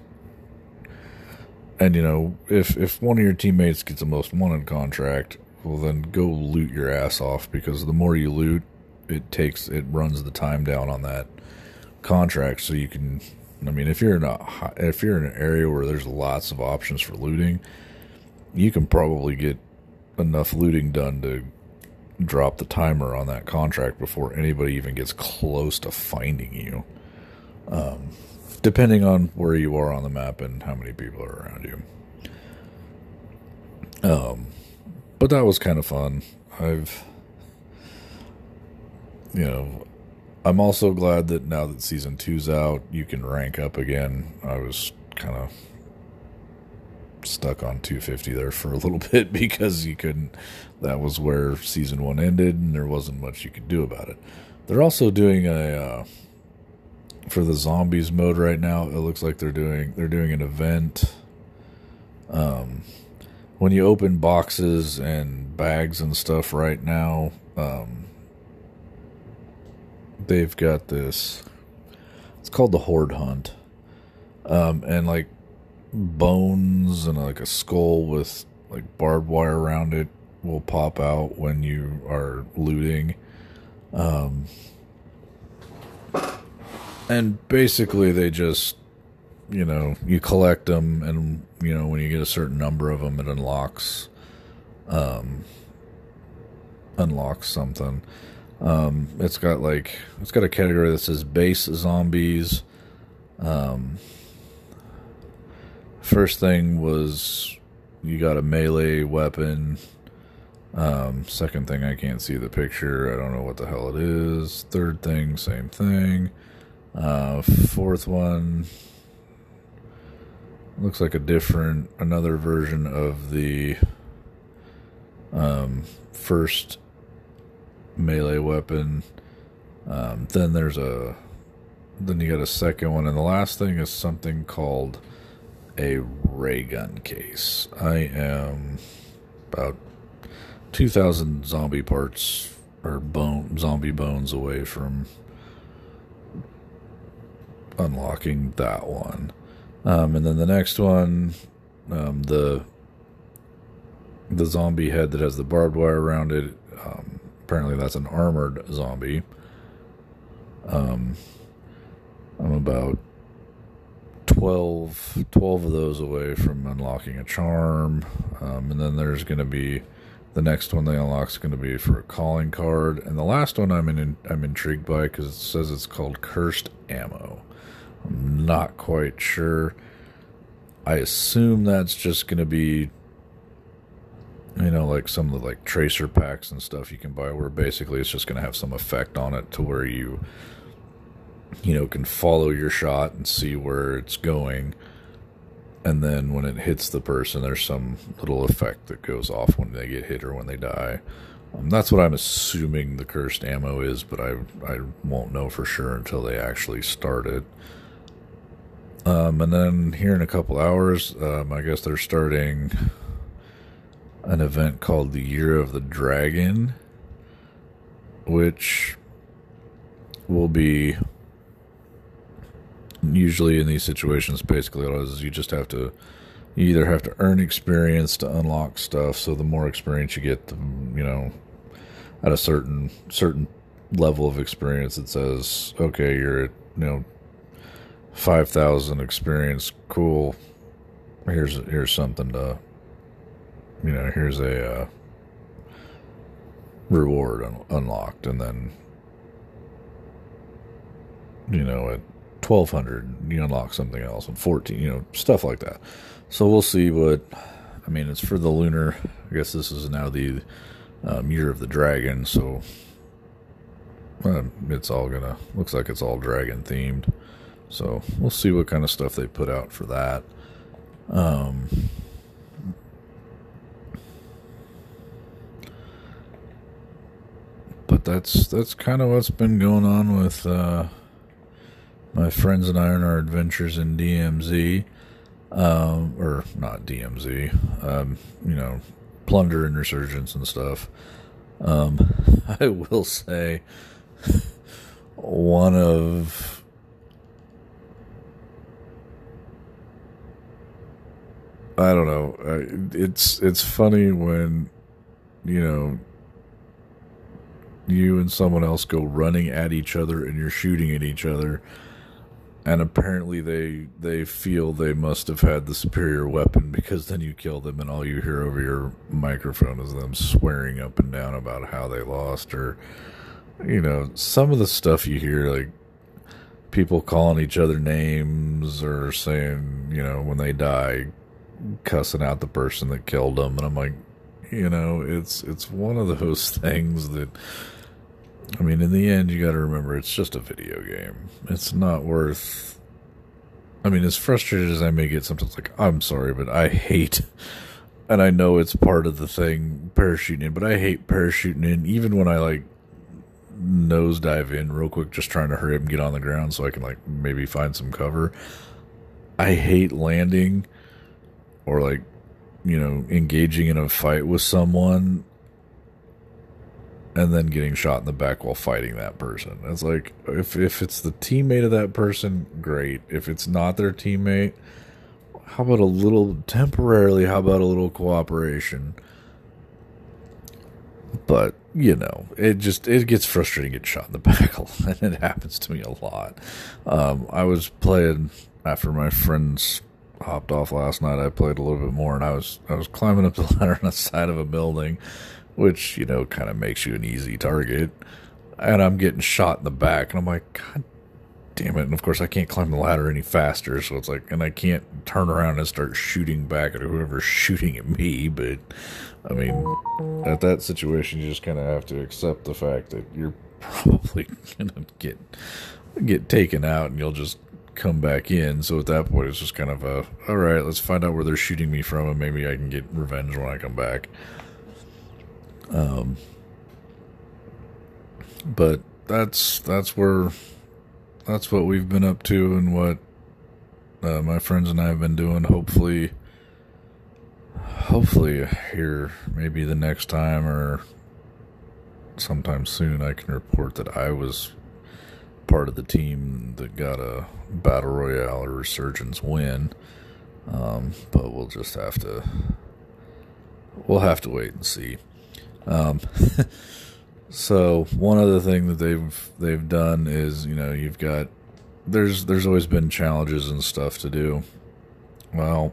And you know, if if one of your teammates gets a most wanted contract, well then go loot your ass off, because the more you loot, it takes it runs the time down on that contract, so you can. I mean, if you're in a if you're in an area where there's lots of options for looting, you can probably get enough looting done to drop the timer on that contract before anybody even gets close to finding you. Um, depending on where you are on the map and how many people are around you. Um, but that was kind of fun. I've, you know. I'm also glad that now that season two's out, you can rank up again. I was kind of stuck on two fifty there for a little bit because you couldn't. That was where season one ended, and there wasn't much you could do about it. They're also doing a uh, for the zombies mode right now. It looks like they're doing they're doing an event. Um, when you open boxes and bags and stuff right now. Um, They've got this, it's called the Horde Hunt, um, and like bones and like a skull with like barbed wire around it will pop out when you are looting, um, and basically they just, you know, you collect them, and you know, when you get a certain number of them, it unlocks, um, unlocks something. Um, it's got like, it's got a category that says base zombies. Um, first thing was you got a melee weapon. Um, second thing, I can't see the picture. I don't know what the hell it is. Third thing, same thing. Uh, fourth one looks like a different, another version of the, um, first melee weapon. Um, then there's a then you got a second one, and the last thing is something called a ray gun case. I am about two thousand zombie parts or bone zombie bones away from unlocking that one. Um, and then the next one, um, the the zombie head that has the barbed wire around it, um, apparently that's an armored zombie. Um, I'm about twelve, twelve of those away from unlocking a charm. Um, and then there's going to be the next one they unlock is going to be for a calling card. And the last one I'm in, I'm intrigued by because it says it's called Cursed Ammo. I'm not quite sure. I assume that's just going to be, you know, like some of the like tracer packs and stuff you can buy where basically it's just going to have some effect on it to where you, you know, can follow your shot and see where it's going. And then when it hits the person, there's some little effect that goes off when they get hit or when they die. Um, that's what I'm assuming the Cursed Ammo is, but I I won't know for sure until they actually start it. Um, and then here in a couple hours, um, I guess they're starting an event called the Year of the Dragon, which will be usually in these situations basically what it is, you just have to you either have to earn experience to unlock stuff, so the more experience you get, the, you know, at a certain certain level of experience it says, okay, you're at, you know, five thousand experience, cool, here's here's something to, you know, here's a uh, reward un- unlocked, and then, you know, at twelve hundred, you unlock something else, and fourteen, you know, stuff like that. So we'll see what, I mean, it's for the lunar, I guess this is now the um, Year of the Dragon, so um, it's all gonna, looks like it's all dragon themed. So we'll see what kind of stuff they put out for that. Um... But that's that's kind of what's been going on with uh, my friends and I and our adventures in D M Z, um, or not D M Z, um, you know, Plunder and Resurgence and stuff. Um, I will say one of I don't know. It's it's funny when, you know, you and someone else go running at each other and you're shooting at each other, and apparently they they feel they must have had the superior weapon, because then you kill them and all you hear over your microphone is them swearing up and down about how they lost, or, you know, some of the stuff you hear, like people calling each other names or saying, you know, when they die, cussing out the person that killed them. And I'm like, you know, it's it's one of those things that, I mean, in the end, you got to remember, it's just a video game. It's not worth, I mean, as frustrated as I may get sometimes, like, I'm sorry, but I hate, and I know it's part of the thing, parachuting in, but I hate parachuting in, even when I, like, nosedive in real quick, just trying to hurry up and get on the ground so I can, like, maybe find some cover. I hate landing or, like, you know, engaging in a fight with someone and then getting shot in the back while fighting that person. It's like, if if it's the teammate of that person, great. If it's not their teammate, how about a little, temporarily, how about a little cooperation? But, you know, it just, it gets frustrating getting shot in the back, and it happens to me a lot. Um, I was playing, after my friend's hopped off last night, I played a little bit more, and I was I was climbing up the ladder on the side of a building, which, you know, kind of makes you an easy target, and I'm getting shot in the back, and I'm like, God damn it. And of course I can't climb the ladder any faster, so it's like, and I can't turn around and start shooting back at whoever's shooting at me. But I mean, at that situation, you just kind of have to accept the fact that you're probably gonna get get taken out, and you'll just come back in. So at that point, it's just kind of a, all right, let's find out where they're shooting me from, and maybe I can get revenge when I come back. Um, but that's that's where that's what we've been up to, and what uh, my friends and I have been doing. Hopefully, hopefully here maybe the next time or sometime soon, I can report that I was part of the team that got a battle royale or resurgence win. Um, but we'll just have to we'll have to wait and see. Um, so one other thing that they've they've done is, you know, you've got there's there's always been challenges and stuff to do. Well,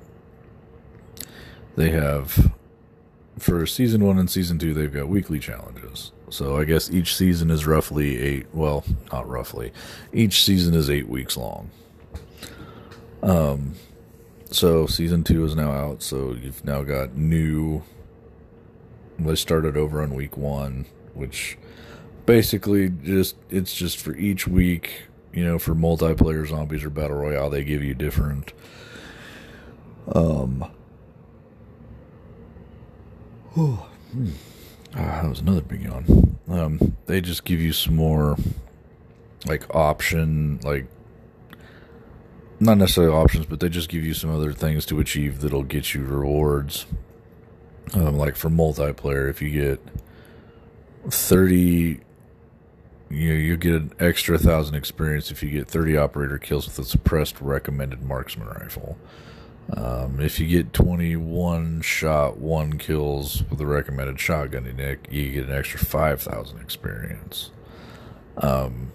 they have, for season one and season two, they've got weekly challenges. So I guess each season is roughly eight, well, not roughly, each season is eight weeks long. Um, so season two is now out, so you've now got new, they started over on week one, which basically just, it's just for each week, you know, for multiplayer, zombies, or battle royale, they give you different, um, oh, hmm. Uh, that was another big yawn. Um, they just give you some more, like, option, like, not necessarily options, but they just give you some other things to achieve that'll get you rewards. Um, like, for multiplayer, if you get thirty, you know, you get an extra one thousand experience if you get thirty operator kills with a suppressed recommended marksman rifle. Um, if you get twenty-one shot, one kills with a recommended shotgun, Nick, you get an extra five thousand experience. Um,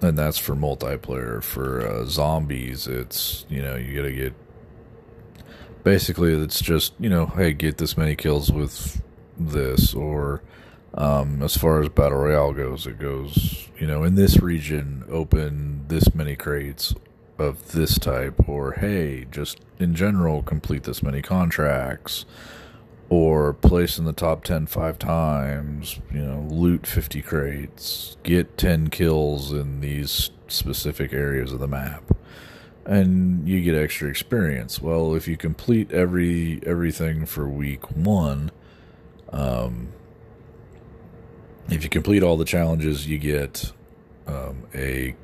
and that's for multiplayer. For uh, zombies, it's, you know, you gotta get, basically it's just, you know, hey, get this many kills with this, or um, as far as battle royale goes, it goes, you know, in this region, open this many crates of this type, or hey, just in general, complete this many contracts, or place in the top ten five times, you know, loot fifty crates, get ten kills in these specific areas of the map, and you get extra experience. Well, if you complete every everything for week one, um, if you complete all the challenges, you get um, a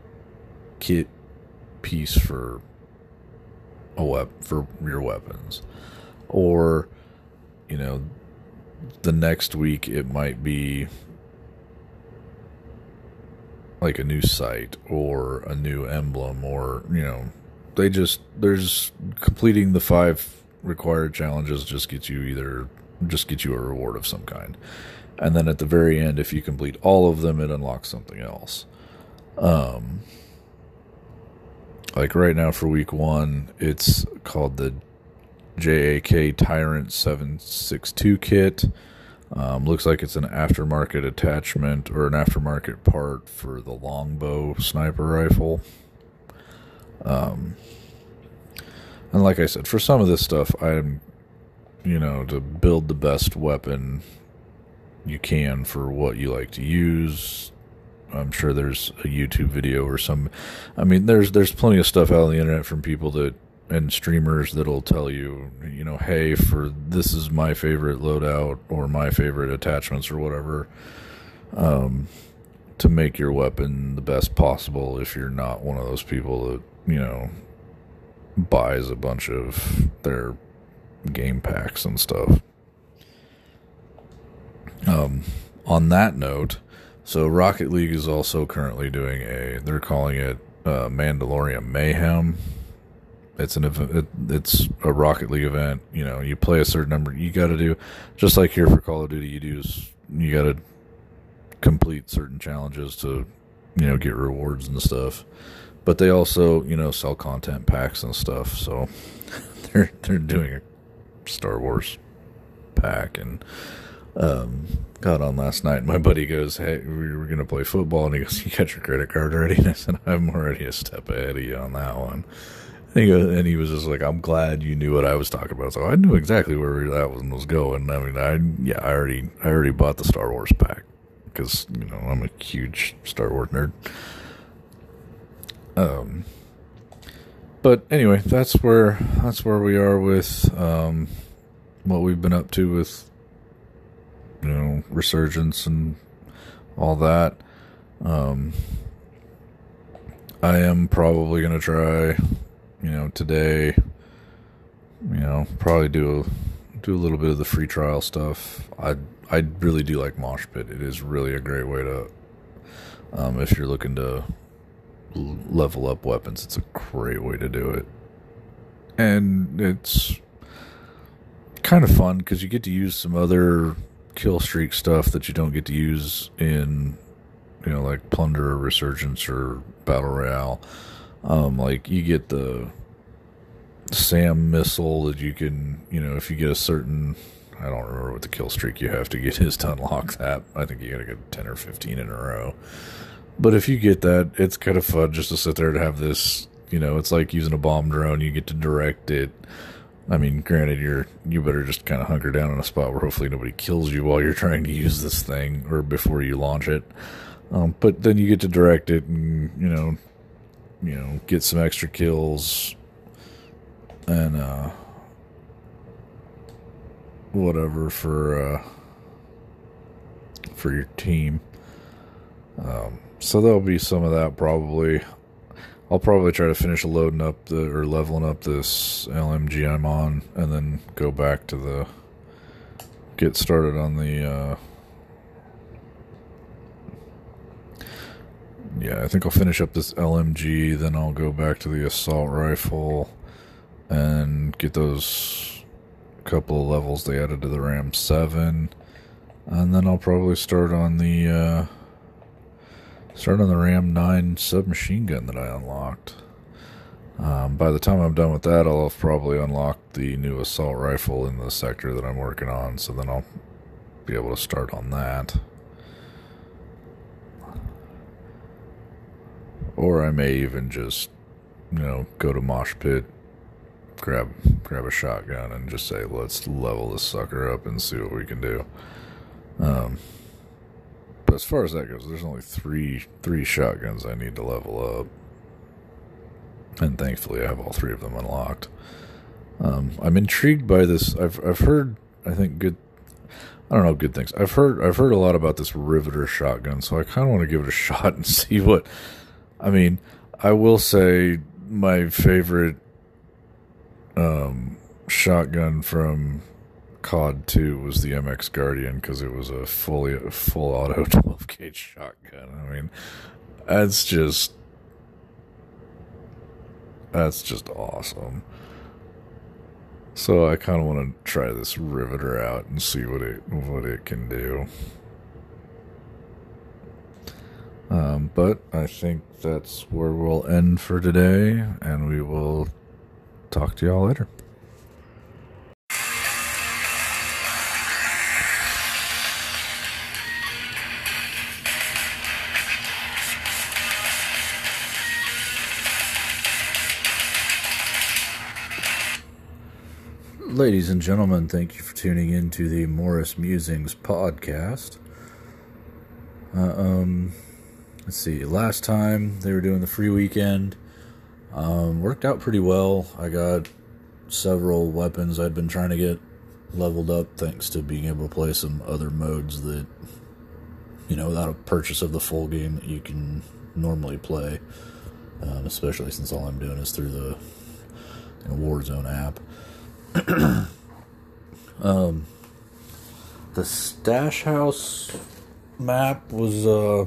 kit piece for a wep- for your weapons, or, you know, the next week it might be like a new site or a new emblem, or, you know, they just, there's completing the five required challenges just gets you either, just gets you a reward of some kind. And then at the very end, if you complete all of them, it unlocks something else. Um, like right now for week one, it's called the J A K Tyrant seven sixty-two kit. Um, looks like it's an aftermarket attachment or an aftermarket part for the Longbow sniper rifle. Um, and like I said, for some of this stuff, I'm, you know, to build the best weapon you can for what you like to use. I'm sure there's a YouTube video or some, I mean, there's, there's plenty of stuff out on the internet from people that, and streamers that'll tell you, you know, hey, for this is my favorite loadout or my favorite attachments or whatever, um, to make your weapon the best possible if you're not one of those people that, you know, buys a bunch of their game packs and stuff. Um, on that note, so Rocket League is also currently doing a, they're calling it uh, Mandalorian Mayhem. It's an it, it's a Rocket League event. You know, you play a certain number. You got to do, just like here for Call of Duty, you do is you got to complete certain challenges to, you know, get rewards and stuff. But they also, you know, sell content packs and stuff. So they're they're doing a Star Wars pack. And um, got on last night. And my buddy goes, "Hey, we were gonna play football," and he goes, "You got your credit card ready?" And I said, "I'm already a step ahead of you on that one." And he was just like, "I'm glad you knew what I was talking about." So I knew exactly where that one was going. I mean, I yeah, I already I already bought the Star Wars pack because, you know, I'm a huge Star Wars nerd. Um, but anyway, that's where that's where we are with um, what we've been up to with, you know, Resurgence and all that. Um, I am probably gonna try, you know, today, you know, probably do a, do a little bit of the free trial stuff. I I really do like Mosh Pit. It is really a great way to, um, if you're looking to level up weapons, it's a great way to do it. And it's kind of fun because you get to use some other kill streak stuff that you don't get to use in, you know, like Plunder or Resurgence or Battle Royale. Um, like you get the SAM missile that you can, you know, if you get a certain, I don't remember what the kill streak you have to get is to unlock that. I think you gotta get ten or fifteen in a row. But if you get that, it's kind of fun just to sit there and have this, you know, it's like using a bomb drone. You get to direct it. I mean, granted, you're, you better just kind of hunker down in a spot where hopefully nobody kills you while you're trying to use this thing or before you launch it. Um, but then you get to direct it and, you know, you know, get some extra kills and uh, whatever for uh, for your team. Um, so there'll be some of that probably. I'll probably try to finish loading up the or leveling up this L M G I'm on, and then go back to the get started on the. Uh, Yeah, I think I'll finish up this L M G, then I'll go back to the assault rifle and get those couple of levels they added to the RAM seven, and then I'll probably start on the uh, start on the RAM nine submachine gun that I unlocked. Um, by the time I'm done with that, I'll have probably unlocked the new assault rifle in the sector that I'm working on, so then I'll be able to start on that. Or I may even just, you know, go to Mosh Pit, grab grab a shotgun, and just say, let's level this sucker up and see what we can do. Um, but as far as that goes, there's only three three shotguns I need to level up, and thankfully I have all three of them unlocked. Um, I'm intrigued by this. I've I've heard I think good. I don't know, good things. I've heard I've heard a lot about this Riveter shotgun, so I kind of want to give it a shot and see what. I mean, I will say my favorite um, shotgun from C O D two was the M X Guardian because it was a fully full auto twelve gauge shotgun. I mean, that's just that's just awesome. So I kind of want to try this Riveter out and see what it what it can do. Um, but I think that's where we'll end for today, and we will talk to y'all later. Ladies and gentlemen, thank you for tuning in to the Morris Musings podcast. Uh, um, let's see, last time they were doing the free weekend. Um, worked out pretty well. I got several weapons I'd been trying to get leveled up thanks to being able to play some other modes that, you know, without a purchase of the full game that you can normally play, um, especially since all I'm doing is through the you know, Warzone app. um, the Stash House map was, uh,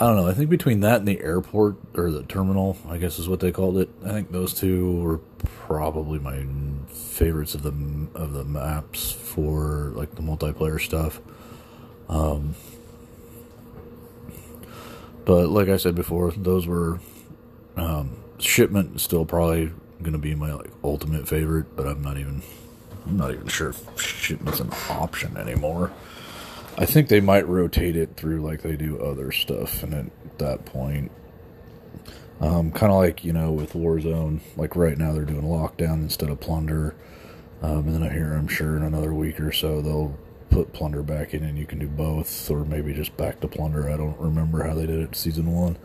I don't know, I think between that and the airport, or the terminal, I guess is what they called it, I think those two were probably my favorites of the, of the maps for, like, the multiplayer stuff. Um, but, like I said before, those were, um, shipment still probably gonna be my like ultimate favorite, but I'm not even I'm not even sure if shipment's an option anymore. I think they might rotate it through like they do other stuff, and at that point, um, kind of like you know with Warzone, like right now they're doing lockdown instead of plunder, um, and then I hear I'm sure in another week or so they'll put plunder back in, and you can do both, or maybe just back to plunder. I don't remember how they did it season one.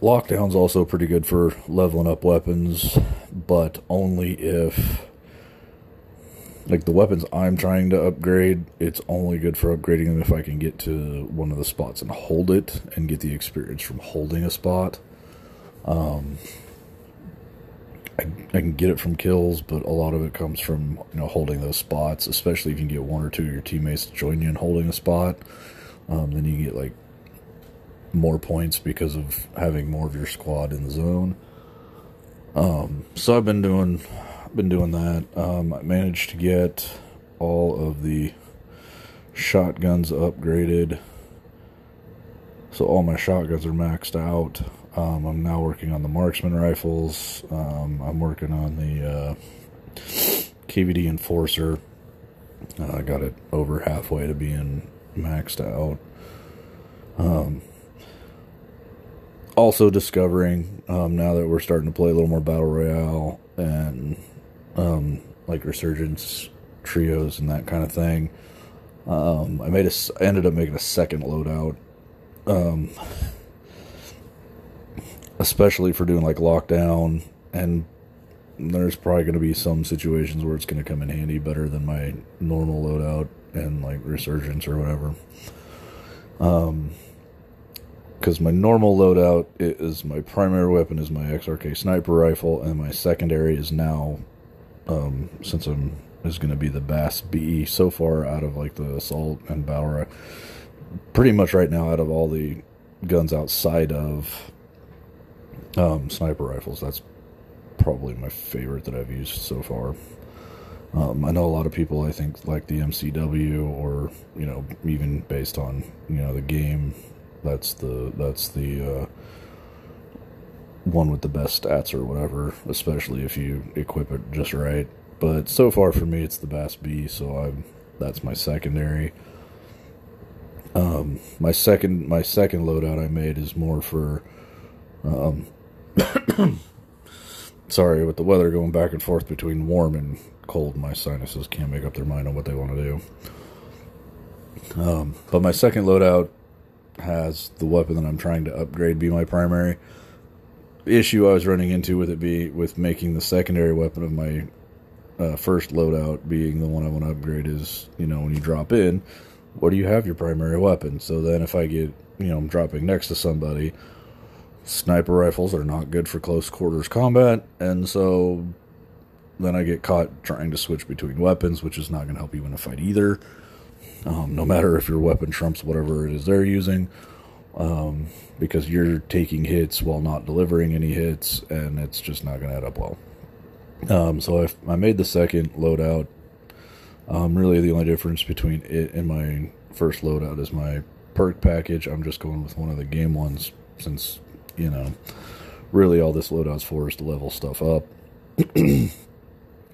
Lockdown's also pretty good for leveling up weapons, but only if, like the weapons I'm trying to upgrade, it's only good for upgrading them if I can get to one of the spots and hold it and get the experience from holding a spot. Um, I, I can get it from kills, but a lot of it comes from you know holding those spots, especially if you can get one or two of your teammates to join you in holding a spot. Um, then you get like more points because of having more of your squad in the zone. Um, so I've been doing, been doing that. Um, I managed to get all of the shotguns upgraded, so all my shotguns are maxed out. Um, I'm now working on the marksman rifles. Um, I'm working on the uh, K V D Enforcer. Uh, I got it over halfway to being maxed out. Um, Also discovering, um, now that we're starting to play a little more Battle Royale and, um, like Resurgence trios and that kind of thing, um, I made a, I ended up making a second loadout, um, especially for doing, like, Lockdown, and there's probably going to be some situations where it's going to come in handy better than my normal loadout and, like, Resurgence or whatever. Um... Because my normal loadout is my primary weapon is my X R K sniper rifle, and my secondary is now, um, since I'm is going to be the B A S B so far out of like the assault and Bowra. Pretty much right now, out of all the guns outside of um, sniper rifles, that's probably my favorite that I've used so far. Um, I know a lot of people I think like the M C W, or you know even based on you know the game. That's the that's the uh, one with the best stats or whatever, especially if you equip it just right. But so far for me, it's the Bass-B, so I'm that's my secondary. Um, my second my second loadout I made is more for. Um, sorry, with the weather going back and forth between warm and cold, my sinuses can't make up their mind on what they want to do. Um, but my second loadout has the weapon that I'm trying to upgrade be my primary. The issue I was running into with it be with making the secondary weapon of my uh, first loadout being the one I want to upgrade is, you know, when you drop in, what do you have your primary weapon? So then if I get, you know, I'm dropping next to somebody, sniper rifles are not good for close quarters combat, and so Then I get caught trying to switch between weapons, which is not going to help you in a fight either. Um, no matter if your weapon trumps whatever it is they're using, um, because you're taking hits while not delivering any hits, and it's just not going to add up well. Um, so I, I made the second loadout. Um, really, the only difference between it and my first loadout is my perk package. I'm just going with one of the game ones since, you know, really all this loadout's for is to level stuff up.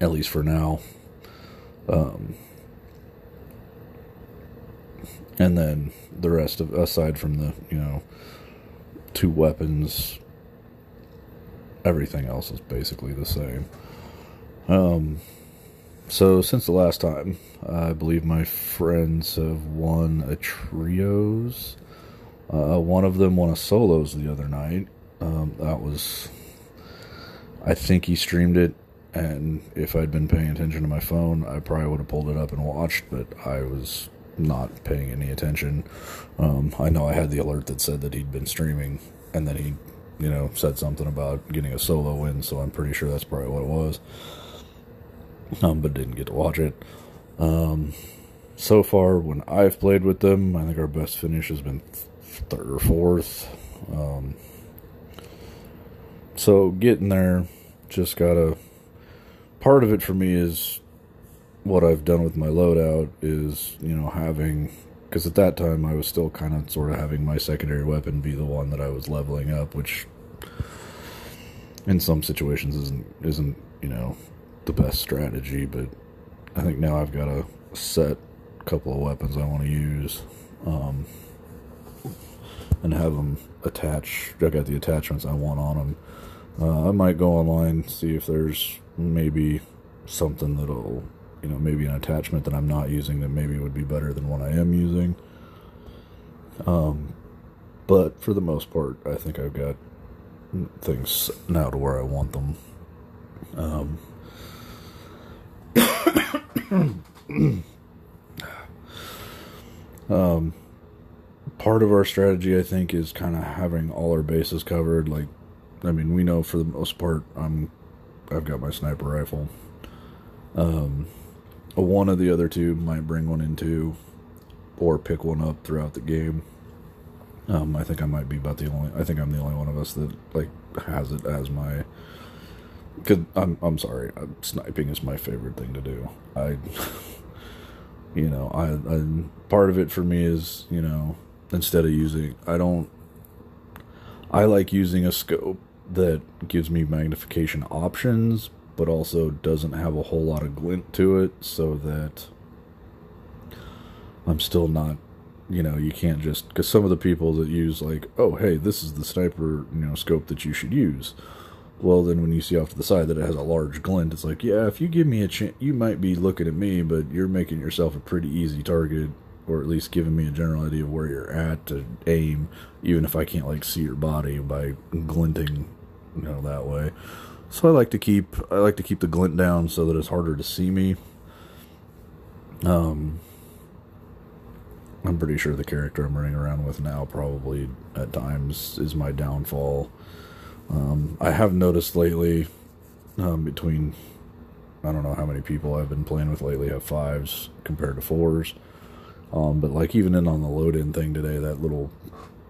At least for now. Um, and then the rest of, aside from the, you know, two weapons, everything else is basically the same. Um, so since the last time, I believe my friends have won a trios. Uh, one of them won a solos the other night. Um, that was, I think he streamed it, and if I'd been paying attention to my phone, I probably would have pulled it up and watched, but I was not paying any attention. Um, I know I had the alert that said that he'd been streaming, and then he, you know, said something about getting a solo win, so I'm pretty sure that's probably what it was. Um, but didn't get to watch it. Um, so far, when I've played with them, I think our best finish has been third or fourth. Um, so getting there, just gotta... Part of it for me is what I've done with my loadout is, you know, having, because at that time I was still kind of sort of having my secondary weapon be the one that I was leveling up, which in some situations isn't, isn't you know, the best strategy, but I think now I've got a set couple of weapons I want to use um, and have them attach. I got the attachments I want on them. Uh, I might go online, see if there's maybe something that'll, you know, maybe an attachment that I'm not using that maybe would be better than what I am using. Um, but for the most part, I think I've got things now to where I want them. Um, um, part of our strategy, I think, is kind of having all our bases covered, like, I mean, we know for the most part, I'm, I've got my sniper rifle. Um, one of the other two might bring one in too, or pick one up throughout the game. Um, I think I might be about the only, I think I'm the only one of us that, like, has it as my, cause I'm, I'm sorry, I'm, sniping is my favorite thing to do. I, you know, I, I, part of it for me is, you know, instead of using, I don't, I like using a scope that gives me magnification options, but also doesn't have a whole lot of glint to it, so that I'm still not, you know, you can't just, because some of the people that use, like, oh, hey, this is the sniper, you know, scope that you should use. Well, then when you see off to the side that it has a large glint, it's like, yeah, if you give me a chance, you might be looking at me, but you're making yourself a pretty easy target, or at least giving me a general idea of where you're at to aim, even if I can't, like, see your body by glinting, you know, that way. So I like to keep, I like to keep the glint down so that it's harder to see me. Um, I'm pretty sure the character I'm running around with now probably at times is my downfall. Um, I have noticed lately, um, between, I don't know how many people I've been playing with lately have fives compared to fours. Um, but, like, even in on the load-in thing today, that little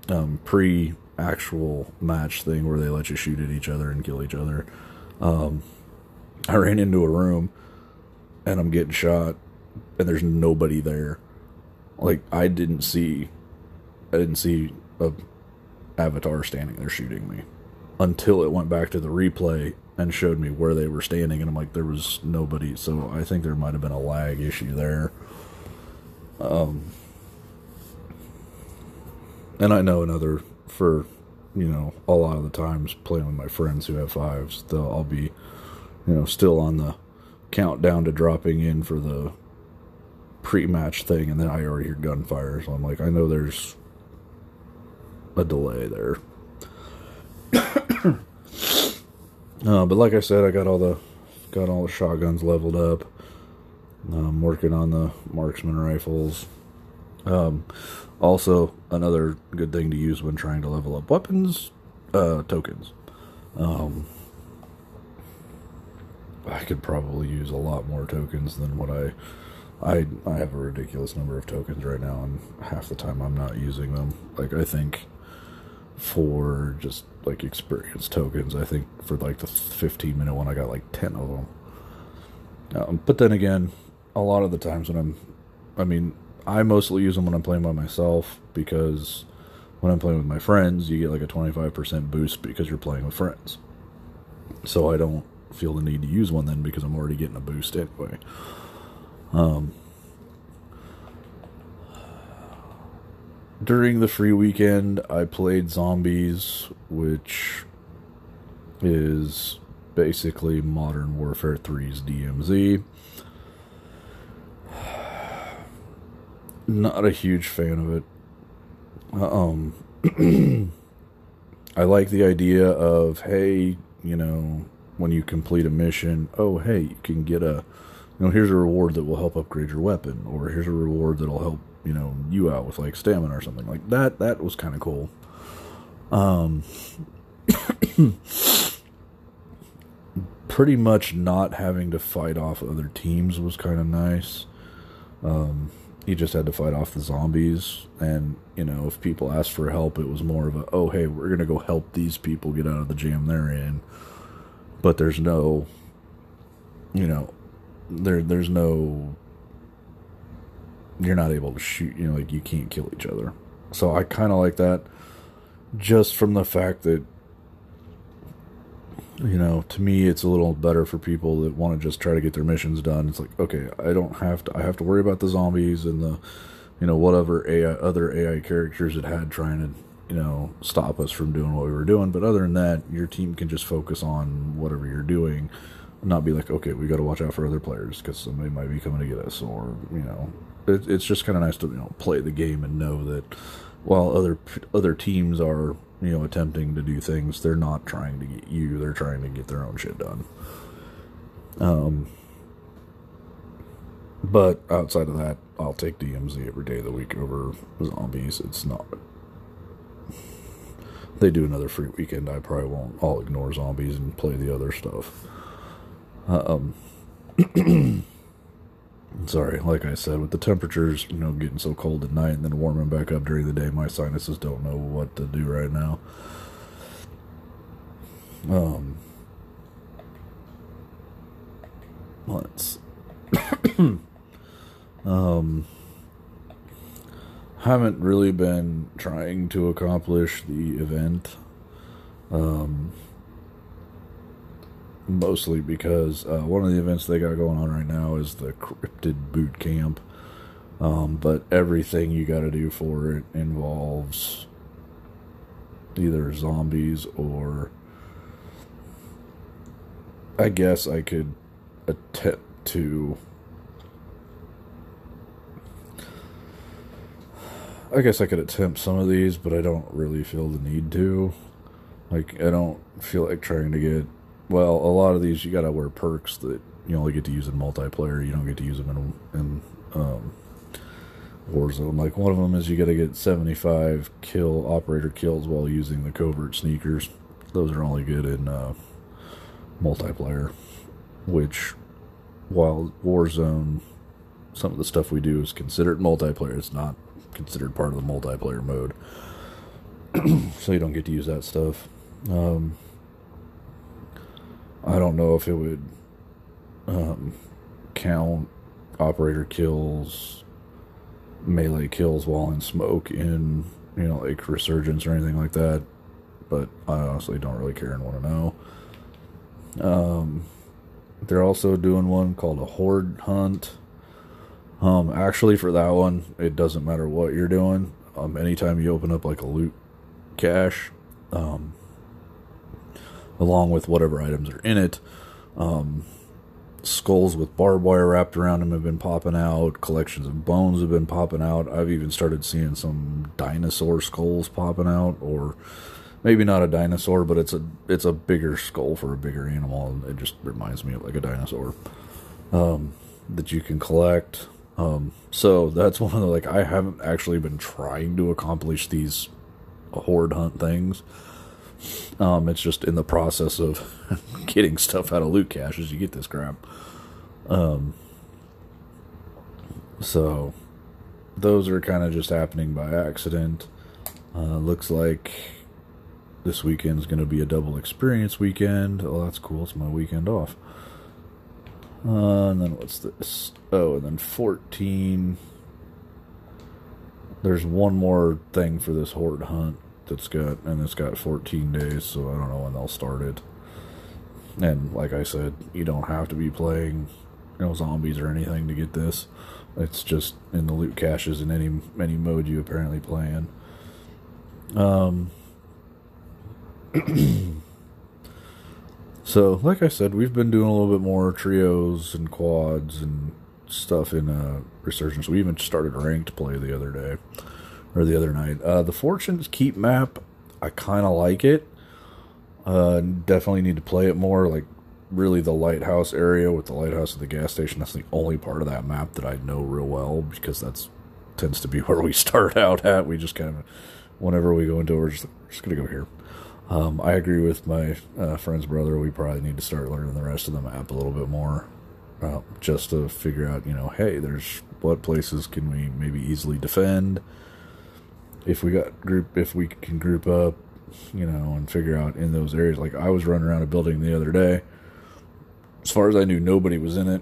um, pre-actual match thing where they let you shoot at each other and kill each other, um, I ran into a room, and I'm getting shot, and there's nobody there. Like, I didn't see, I didn't see a avatar standing there shooting me until it went back to the replay and showed me where they were standing, and I'm like, there was nobody, so I think there might have been a lag issue there. Um, and I know another for, you know, a lot of the times playing with my friends who have fives, they'll all be, you know, still on the countdown to dropping in for the pre-match thing, and then I already hear gunfire, so I'm like, I know there's a delay there. uh, but like I said, I got all the, got all the shotguns leveled up. I'm working on the marksman rifles. Um, also, another good thing to use when trying to level up weapons, uh, tokens. Um, I could probably use a lot more tokens than what I... I, I have a ridiculous number of tokens right now, and half the time I'm not using them. Like, I think for just, like, experience tokens, I think for, like, the fifteen minute one, I got, like, ten of them. Um, but then again, a lot of the times when I'm... I mean, I mostly use them when I'm playing by myself, because when I'm playing with my friends, you get, like, a twenty-five percent boost because you're playing with friends. So I don't feel the need to use one then, because I'm already getting a boost anyway. Um, during the free weekend, I played Zombies, which is basically Modern Warfare three's D M Z. Not a huge fan of it. Um, I like the idea of, hey, you know, when you complete a mission, oh, hey, you can get a... you know, here's a reward that will help upgrade your weapon, or here's a reward that'll help, you know, you out with, like, stamina or something like that. That was kind of cool. Um, pretty much not having to fight off other teams was kind of nice. Um, you just had to fight off the zombies, and, you know, if people asked for help, it was more of a, oh, hey, we're going to go help these people get out of the jam they're in. But there's no, you know... There, there's no, you're not able to shoot, you know, like, you can't kill each other. So I kind of like that, just from the fact that, you know, to me, it's a little better for people that want to just try to get their missions done. It's like, okay, I don't have to, I have to worry about the zombies and the, you know, whatever A I, other A I characters it had trying to, you know, stop us from doing what we were doing. But other than that, your team can just focus on whatever you're doing. Not be like, okay, we got to watch out for other players because somebody might be coming to get us, or, you know, it, it's just kind of nice to, you know, play the game and know that while other other teams are, you know, attempting to do things, they're not trying to get you, they're trying to get their own shit done. Um, but outside of that, I'll take D M Z every day of the week over Zombies. It's not... They do another free weekend, I probably won't. I'll ignore Zombies and play the other stuff. Um, sorry, like I said, with the temperatures, you know, getting so cold at night and then warming back up during the day, my sinuses don't know what to do right now. Um, let's, um, haven't really been trying to accomplish the event, um, mostly because uh, one of the events they got going on right now is the Cryptid Boot Camp. Um, but everything you got to do for it involves either zombies or... I guess I could attempt to... I guess I could attempt some of these, but I don't really feel the need to. Like, I don't feel like trying to get... Well, a lot of these, you gotta wear perks that you only get to use in multiplayer. You don't get to use them in, in um, Warzone. Like, one of them is you gotta get seventy-five kill operator kills while using the covert sneakers. Those are only good in uh, multiplayer. Which, while Warzone, some of the stuff we do is considered multiplayer. It's not considered part of the multiplayer mode. So you don't get to use that stuff. Um... I don't know if it would um, count operator kills, melee kills while in smoke in, you know, like Resurgence or anything like that, but I honestly don't really care and want to know. Um, they're also doing one called a Horde Hunt. Um, actually, for that one, it doesn't matter what you're doing. Um, anytime you open up like a loot cache, um, along with whatever items are in it. Um, skulls with barbed wire wrapped around them have been popping out. Collections of bones have been popping out. I've even started seeing some dinosaur skulls popping out, or maybe not a dinosaur, but it's a it's a bigger skull for a bigger animal, and it just reminds me of like a dinosaur um, that you can collect. Um, so that's one of the, like, I haven't actually been trying to accomplish these Horde Hunt things. Um, it's just in the process of getting stuff out of loot caches. You get this crap. Um, so those are kind of just happening by accident. Uh, looks like this weekend's going to be a double experience weekend. Oh, that's cool. It's my weekend off. Uh, and then what's this? Oh, and then fourteen. There's one more thing for this Horde Hunt that's got, and it's got fourteen days, so I don't know when they'll start it. And like I said, you don't have to be playing no zombies or anything to get this. It's just in the loot caches in any any mode you apparently play in. Um. So, like I said, we've been doing a little bit more trios and quads and stuff in uh, Resurgence. We even started ranked play the other day, or the other night. Uh, the Fortune's Keep map, I kind of like it. Uh, definitely need to play it more. Like, really the lighthouse area with the lighthouse and the gas station, that's the only part of that map that I know real well, because that's tends to be where we start out at. We just kind of, whenever we go into it, we're just, we're just going to go here. Um, I agree with my uh, friend's brother. We probably need to start learning the rest of the map a little bit more, uh, just to figure out, you know, hey, there's what places can we maybe easily defend if we got group, if we can group up, you know, and figure out in those areas. Like I was running around a building the other day. As far as I knew, nobody was in it.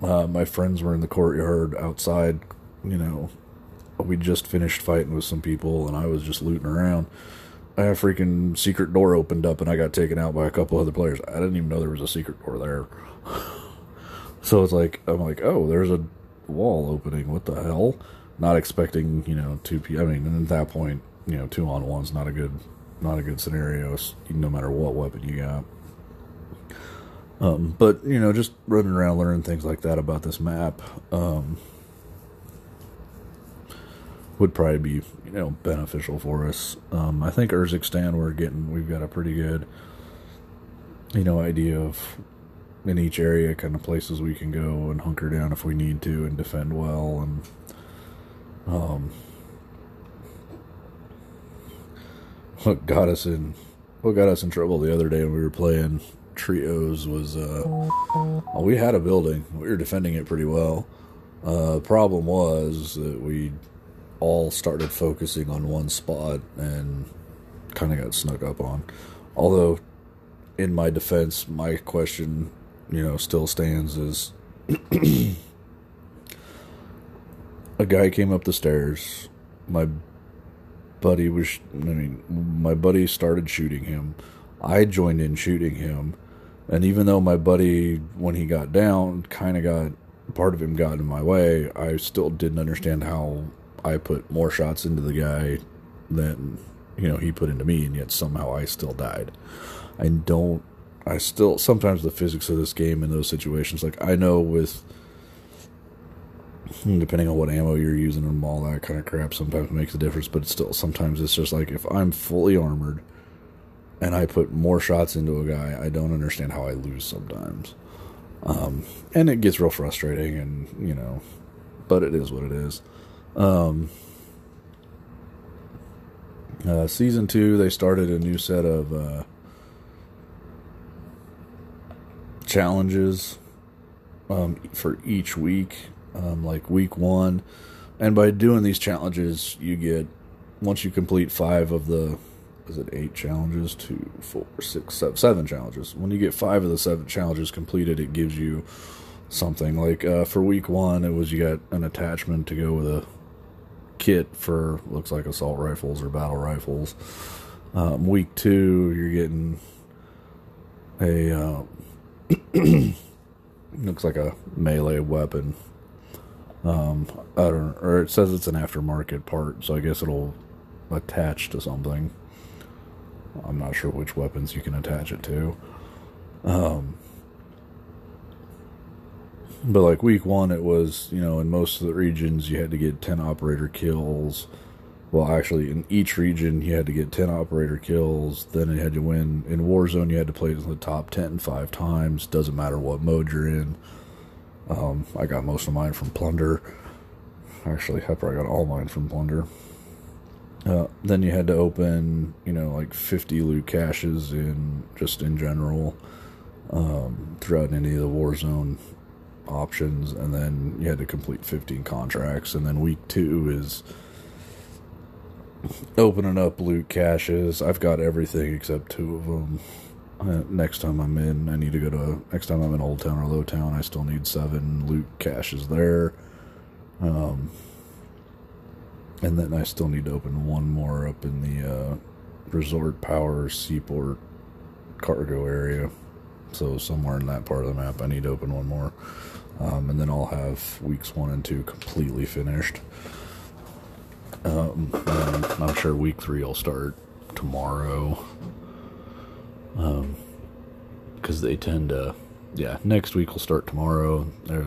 Uh, my friends were in the courtyard outside. You know, we just finished fighting with some people, and I was just looting around. I had a freaking secret door opened up, and I got taken out by a couple other players. I didn't even know there was a secret door there. So it's like, I'm like, oh, there's a wall opening. What the hell? Not expecting, you know, two people. I mean, and at that point, you know, two on one's not a good, not a good scenario, no matter what weapon you got. Um, but you know, just running around learning things like that about this map um, would probably be, you know, beneficial for us. Um, I think Urzikstan, we're getting, we've got a pretty good, you know, idea of in each area kind of places we can go and hunker down if we need to and defend well. And um, what got us in, what got us in trouble the other day when we were playing trios was, uh, we had a building, we were defending it pretty well. Uh, problem was that we all started focusing on one spot and kind of got snuck up on. Although, in my defense, my question, you know, still stands is a guy came up the stairs. My buddy was, I mean, my buddy started shooting him. I joined in shooting him. And even though my buddy, when he got down, kind of got, part of him got in my way, I still didn't understand how I put more shots into the guy than, you know, he put into me, and yet somehow I still died. I don't, I still, sometimes the physics of this game in those situations, like I know with, depending on what ammo you're using and all that kind of crap, sometimes makes a difference, but it's still, sometimes it's just like, if I'm fully armored and I put more shots into a guy, I don't understand how I lose sometimes. Um, and it gets real frustrating, and, you know, but it is what it is. Um, uh, season two, they started a new set of, uh, challenges, um, for each week, um, like week one. And by doing these challenges, you get, once you complete five of the, is it eight challenges? Two, four, six, seven, seven challenges. When you get five of the seven challenges completed, it gives you something. Like, uh, for week one, it was you got an attachment to go with a kit for, looks like assault rifles or battle rifles. Um, week two, you're getting a, uh, looks like a melee weapon. Um, I don't, or it says it's an aftermarket part, so I guess it'll attach to something. I'm not sure which weapons you can attach it to. Um, But like week one, it was, you know, in most of the regions you had to get ten operator kills. Well, actually, in each region you had to get ten operator kills. Then it had to win. In Warzone, you had to play in the top ten five times. Doesn't matter what mode you're in. Um, I got most of mine from Plunder. Actually, I probably got all mine from Plunder. Uh, then you had to open, you know, like fifty loot caches in just in general um, throughout any of the Warzone options, and then you had to complete fifteen contracts. And then week two is opening up loot caches. I've got everything except two of them. Uh, next time I'm in, I need to go to, next time I'm in Old Town or Low Town, I still need seven loot caches there. Um, and then I still need to open one more up in the uh, Resort Power Seaport cargo area. So somewhere in that part of the map, I need to open one more. Um, and then I'll have weeks one and two completely finished. Um, I'm sure week three will start tomorrow. Um, because they tend to, yeah, next week will start tomorrow. They're,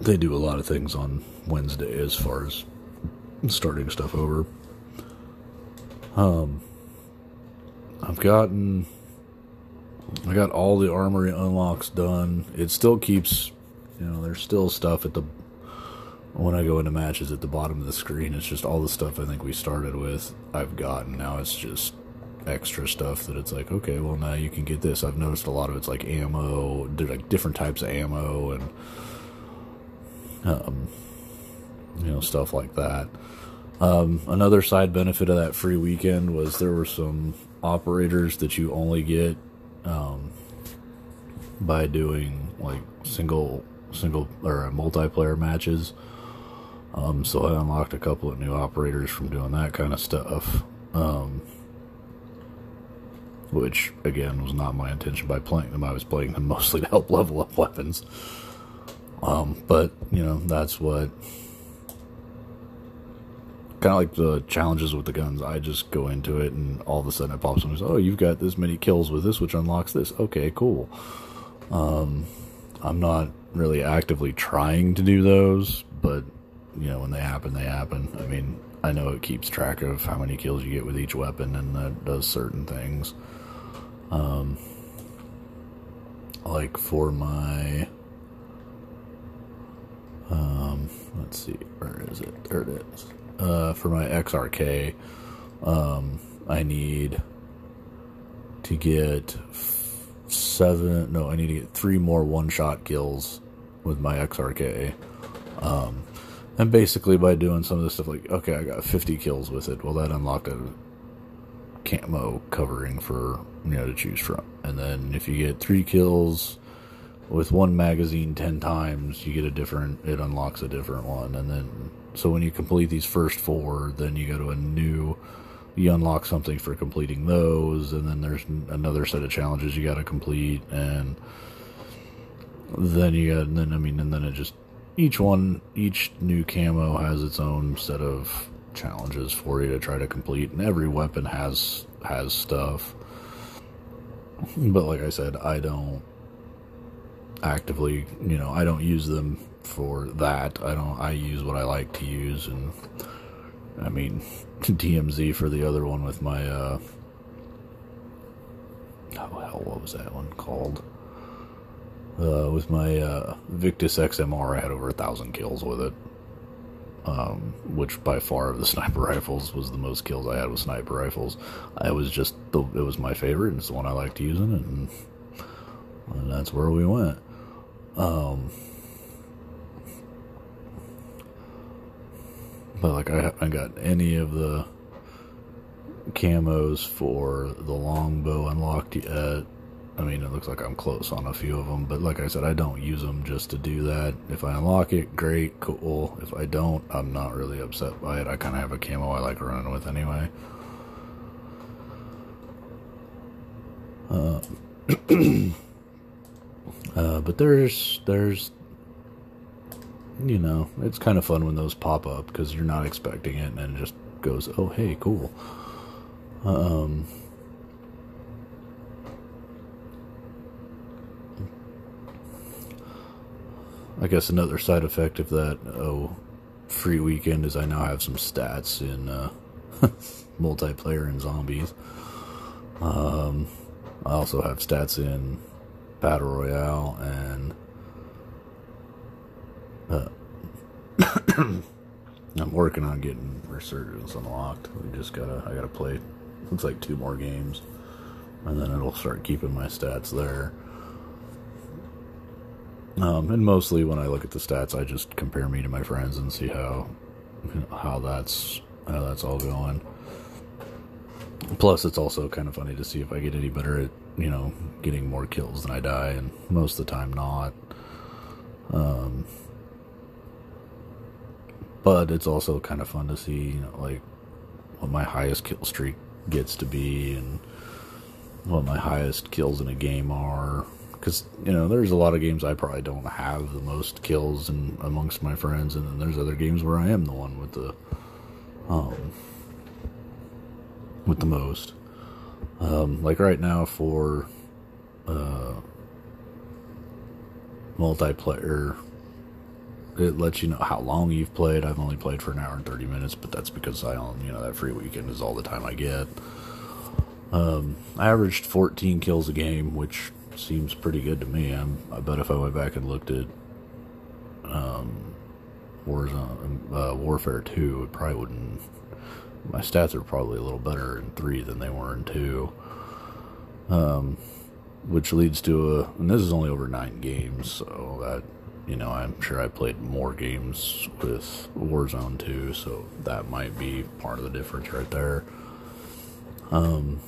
they do a lot of things on Wednesday as far as starting stuff over. Um, I've gotten, I got all the armory unlocks done. It still keeps, you know, there's still stuff at the, when I go into matches at the bottom of the screen, it's just all the stuff I think we started with, I've gotten. Now it's just extra stuff that it's like, okay, well now you can get this. I've noticed a lot of it's like ammo, like different types of ammo, and um, you know, stuff like that. Um, another side benefit of that free weekend was there were some operators that you only get um, by doing like single, single or multiplayer matches. Um, so I unlocked a couple of new operators from doing that kind of stuff. Um, which, again, was not my intention by playing them. I was playing them mostly to help level up weapons. Um, but, you know, that's what... Kind of like the challenges with the guns. I just go into it, and all of a sudden it pops up and says, oh, you've got this many kills with this, which unlocks this. Okay, cool. Um, I'm not really actively trying to do those, but, you know, when they happen, they happen. I mean, I know it keeps track of how many kills you get with each weapon, and that does certain things. Um, like for my, um, let's see, where is it? There it is. Uh, for my X R K, um, I need to get seven, no, I need to get three more one-shot kills with my X R K. Um, and basically by doing some of this stuff, like, okay, I got fifty kills with it. Well, that unlocked a camo covering for, you know, to choose from. And then if you get three kills with one magazine ten times, you get a different, it unlocks a different one. And then, so when you complete these first four, then you go to a new, you unlock something for completing those. And then there's another set of challenges you got to complete. And then you got, and then, I mean, and then it just, each one, each new camo has its own set of challenges for you to try to complete, and every weapon has has stuff. But like I said, I don't actively, you know, I don't use them for that. I don't, I use what I like to use, and I mean, D M Z for the other one with my, uh, oh hell, what was that one called? Uh, with my uh, Victus X M R, I had over a thousand kills with it, um, which by far of the sniper rifles was the most kills I had with sniper rifles. I was just the, it was my favorite, and it's the one I liked using, and, and that's where we went. Um, but like I haven't got any of the camos for the Longbow unlocked yet. I mean, it looks like I'm close on a few of them, but like I said, I don't use them just to do that. If I unlock it, great, cool. If I don't, I'm not really upset by it. I kind of have a camo I like running with anyway. Uh, uh, but there's, there's, you know, it's kind of fun when those pop up because you're not expecting it, and then it just goes, oh, hey, cool. Um... I guess another side effect of that oh, free weekend is I now have some stats in uh, multiplayer and zombies. Um, I also have stats in Battle Royale and uh, I'm working on getting Resurgence unlocked. We just gotta, I gotta play, looks like two more games, and then it'll start keeping my stats there. Um, and mostly when I look at the stats, I just compare me to my friends and see how how that's how that's all going. Plus, it's also kind of funny to see if I get any better at, you know, getting more kills than I die, and most of the time not. Um, but it's also kind of fun to see, you know, like, what my highest kill streak gets to be, and what my highest kills in a game are. Because, you know, there's a lot of games I probably don't have the most kills in, amongst my friends, and then there's other games where I am the one with the, um, with the most. Um, like right now for uh, multiplayer, it lets you know how long you've played. I've only played for an hour and thirty minutes, but that's because I own, you know, that free weekend is all the time I get. Um, I averaged fourteen kills a game, which seems pretty good to me. I'm, I bet if I went back and looked at um, Warzone, uh, Warfare two, it probably wouldn't. My stats are probably a little better in three than they were in two. Um, which leads to a... And this is only over nine games, so that, you know, I'm sure I played more games with Warzone two, so that might be part of the difference right there. Um,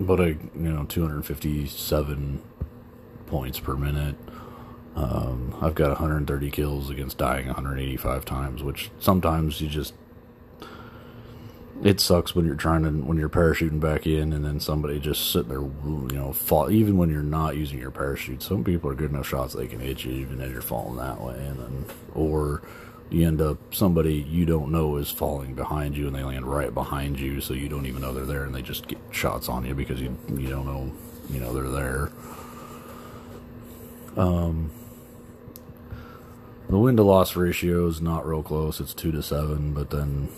but, I, you know, two hundred fifty-seven points per minute. Um, I've got one hundred thirty kills against dying one hundred eighty-five times, which sometimes you just... It sucks when you're trying to, when you're parachuting back in, and then somebody just sitting there, you know, fall. Even when you're not using your parachute, some people are good enough shots they can hit you even as you're falling that way, and then, or you end up, somebody you don't know is falling behind you, and they land right behind you, so you don't even know they're there, and they just get shots on you because you you don't know, you know, they're there. Um, the win to loss ratio is not real close; it's two to seven, but then.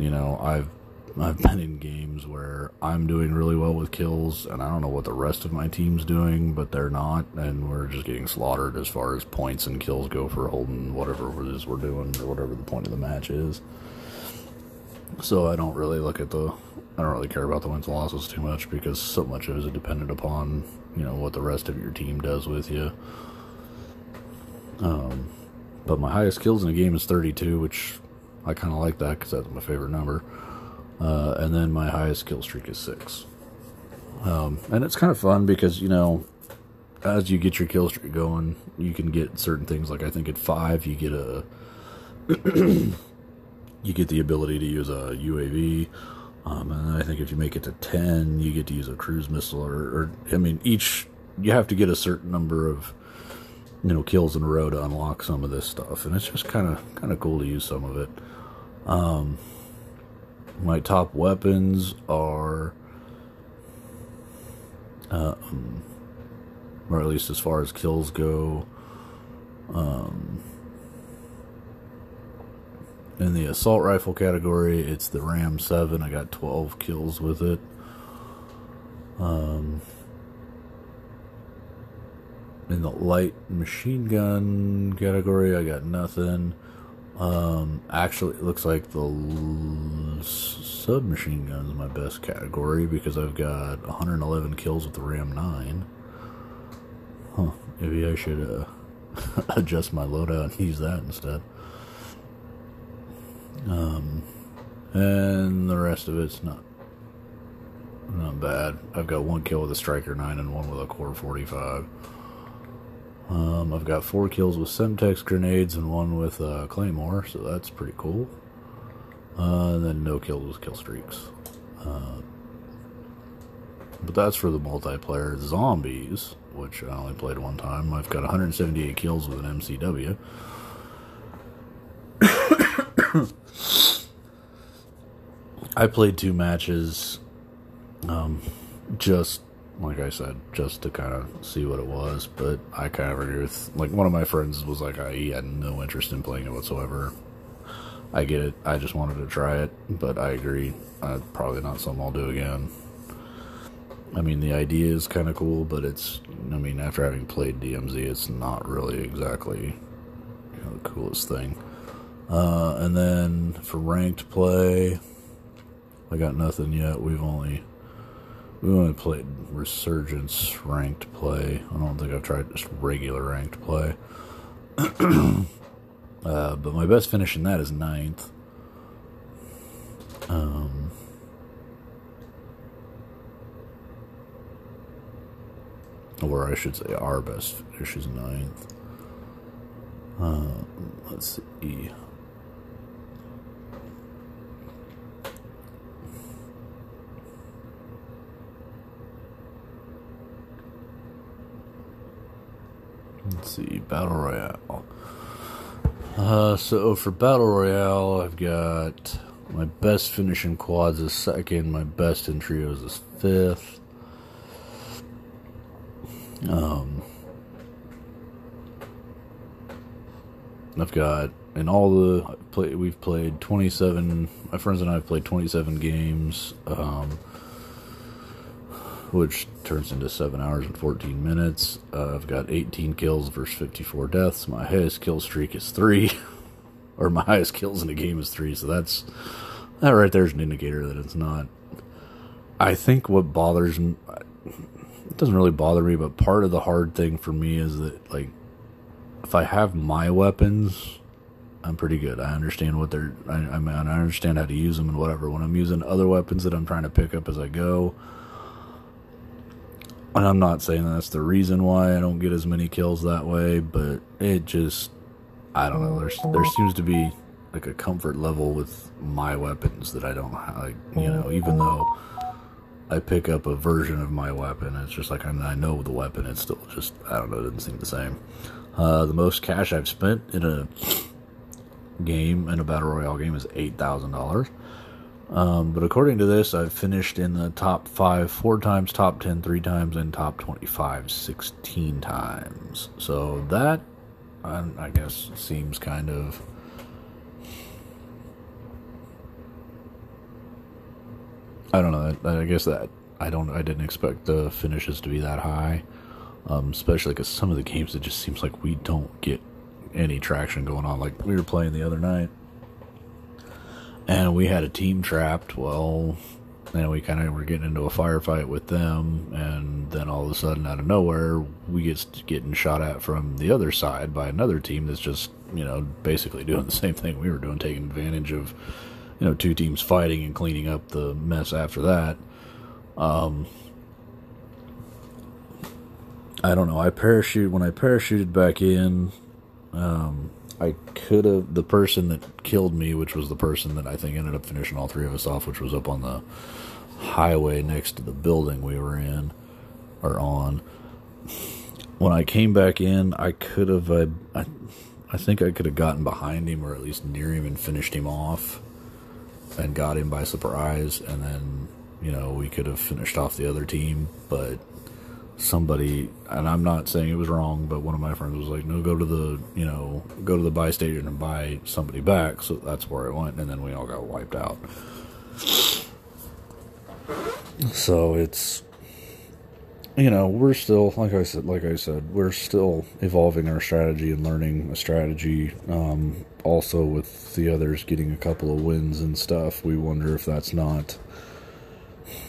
You know, I've I've been in games where I'm doing really well with kills, and I don't know what the rest of my team's doing, but they're not, and we're just getting slaughtered as far as points and kills go for holding whatever it is we're doing, or whatever the point of the match is. So I don't really look at the... I don't really care about the wins and losses too much, because so much of it is dependent upon, you know, what the rest of your team does with you. Um, but my highest kills in a game is thirty-two, which... I kind of like that because that's my favorite number. Uh, and then my highest kill streak is six. Um, and it's kind of fun because, you know, as you get your kill streak going, you can get certain things. Like I think at five, you get a you get the ability to use a U A V. Um, and I think if you make it to ten, you get to use a cruise missile. Or, or I mean, each you have to get a certain number of, you know, kills in a row to unlock some of this stuff, and it's just kind of kind of cool to use some of it. Um, my top weapons are, uh, um, or at least as far as kills go, um, in the assault rifle category, it's the RAM seven. I got twelve kills with it. Um... In the light machine gun category, I got nothing. Um, actually, it looks like the l submachine gun is my best category because I've got one hundred eleven kills with the RAM nine. Huh, maybe I should uh, adjust my loadout and use that instead. Um, and the rest of it's not, not bad. I've got one kill with a Striker nine and one with a C O R forty-five. Um, I've got four kills with Semtex grenades and one with uh, Claymore, so that's pretty cool. Uh, and then no kills with kill streaks. Uh, but that's for the multiplayer. Zombies, which I only played one time, I've got one hundred seventy-eight kills with an M C W. I played two matches, um, just... like I said, just to kind of see what it was, but I kind of agree with, like, one of my friends was like, I, he had no interest in playing it whatsoever. I get it, I just wanted to try it, but I agree, uh, probably not something I'll do again. I mean, the idea is kind of cool, but it's, I mean, after having played D M Z, it's not really exactly, you know, the coolest thing. Uh, and then for ranked play, I got nothing yet. We've only we only played Resurgence ranked play. I don't think I've tried just regular ranked play. Uh, but my best finish in that is ninth. Um, or I should say our best finish is ninth. Uh, let's see. Let's see, Battle Royale. Uh, so for Battle Royale, I've got my best finish in quads is second, my best in trios is fifth. Um, I've got, in all the, I've play, we've played twenty-seven, my friends and I have played twenty-seven games, um, which turns into seven hours and fourteen minutes. Uh, I've got eighteen kills versus fifty-four deaths. My highest kill streak is three. Or my highest kills in a game is three. So that's... That right there is an indicator that it's not... I think what bothers me... It doesn't really bother me, but part of the hard thing for me is that, like... If I have my weapons, I'm pretty good. I understand what they're... I, I mean, I understand how to use them and whatever. When I'm using other weapons that I'm trying to pick up as I go... And I'm not saying that's the reason why I don't get as many kills that way, but it just, I don't know, there's, there seems to be, like, a comfort level with my weapons that I don't, like, you know, even though I pick up a version of my weapon, it's just like, I, I know the weapon, it's still just, I don't know, it doesn't seem the same. Uh, the most cash I've spent in a game, in a Battle Royale game, is eight thousand dollars. Um, but according to this, I've finished in the top five four times, top ten three times, and top twenty-five sixteen times. So that, I, I guess, seems kind of... I don't know. I, I guess that I don't. I didn't expect the finishes to be that high, um, especially because some of the games it just seems like we don't get any traction going on. Like we were playing the other night. And we had a team trapped. Well, and we kind of were getting into a firefight with them, and then all of a sudden, out of nowhere, we get getting shot at from the other side by another team that's just, you know, basically doing the same thing we were doing, taking advantage of, you know, two teams fighting and cleaning up the mess after that. Um, I don't know. I parachute when I parachuted back in. Um, I could have, the person that killed me, which was the person that I think ended up finishing all three of us off, which was up on the highway next to the building we were in, or on. When I came back in, I could have, I, I, I think I could have gotten behind him, or at least near him, and finished him off, and got him by surprise, and then, you know, we could have finished off the other team, but... Somebody, and I'm not saying it was wrong, but one of my friends was like, no, go to the, you know, go to the buy station and buy somebody back. So that's where I went, and then we all got wiped out. So it's, you know, we're still, like I said, like I said, we're still evolving our strategy and learning a strategy. Um, also with the others getting a couple of wins and stuff, we wonder if that's not...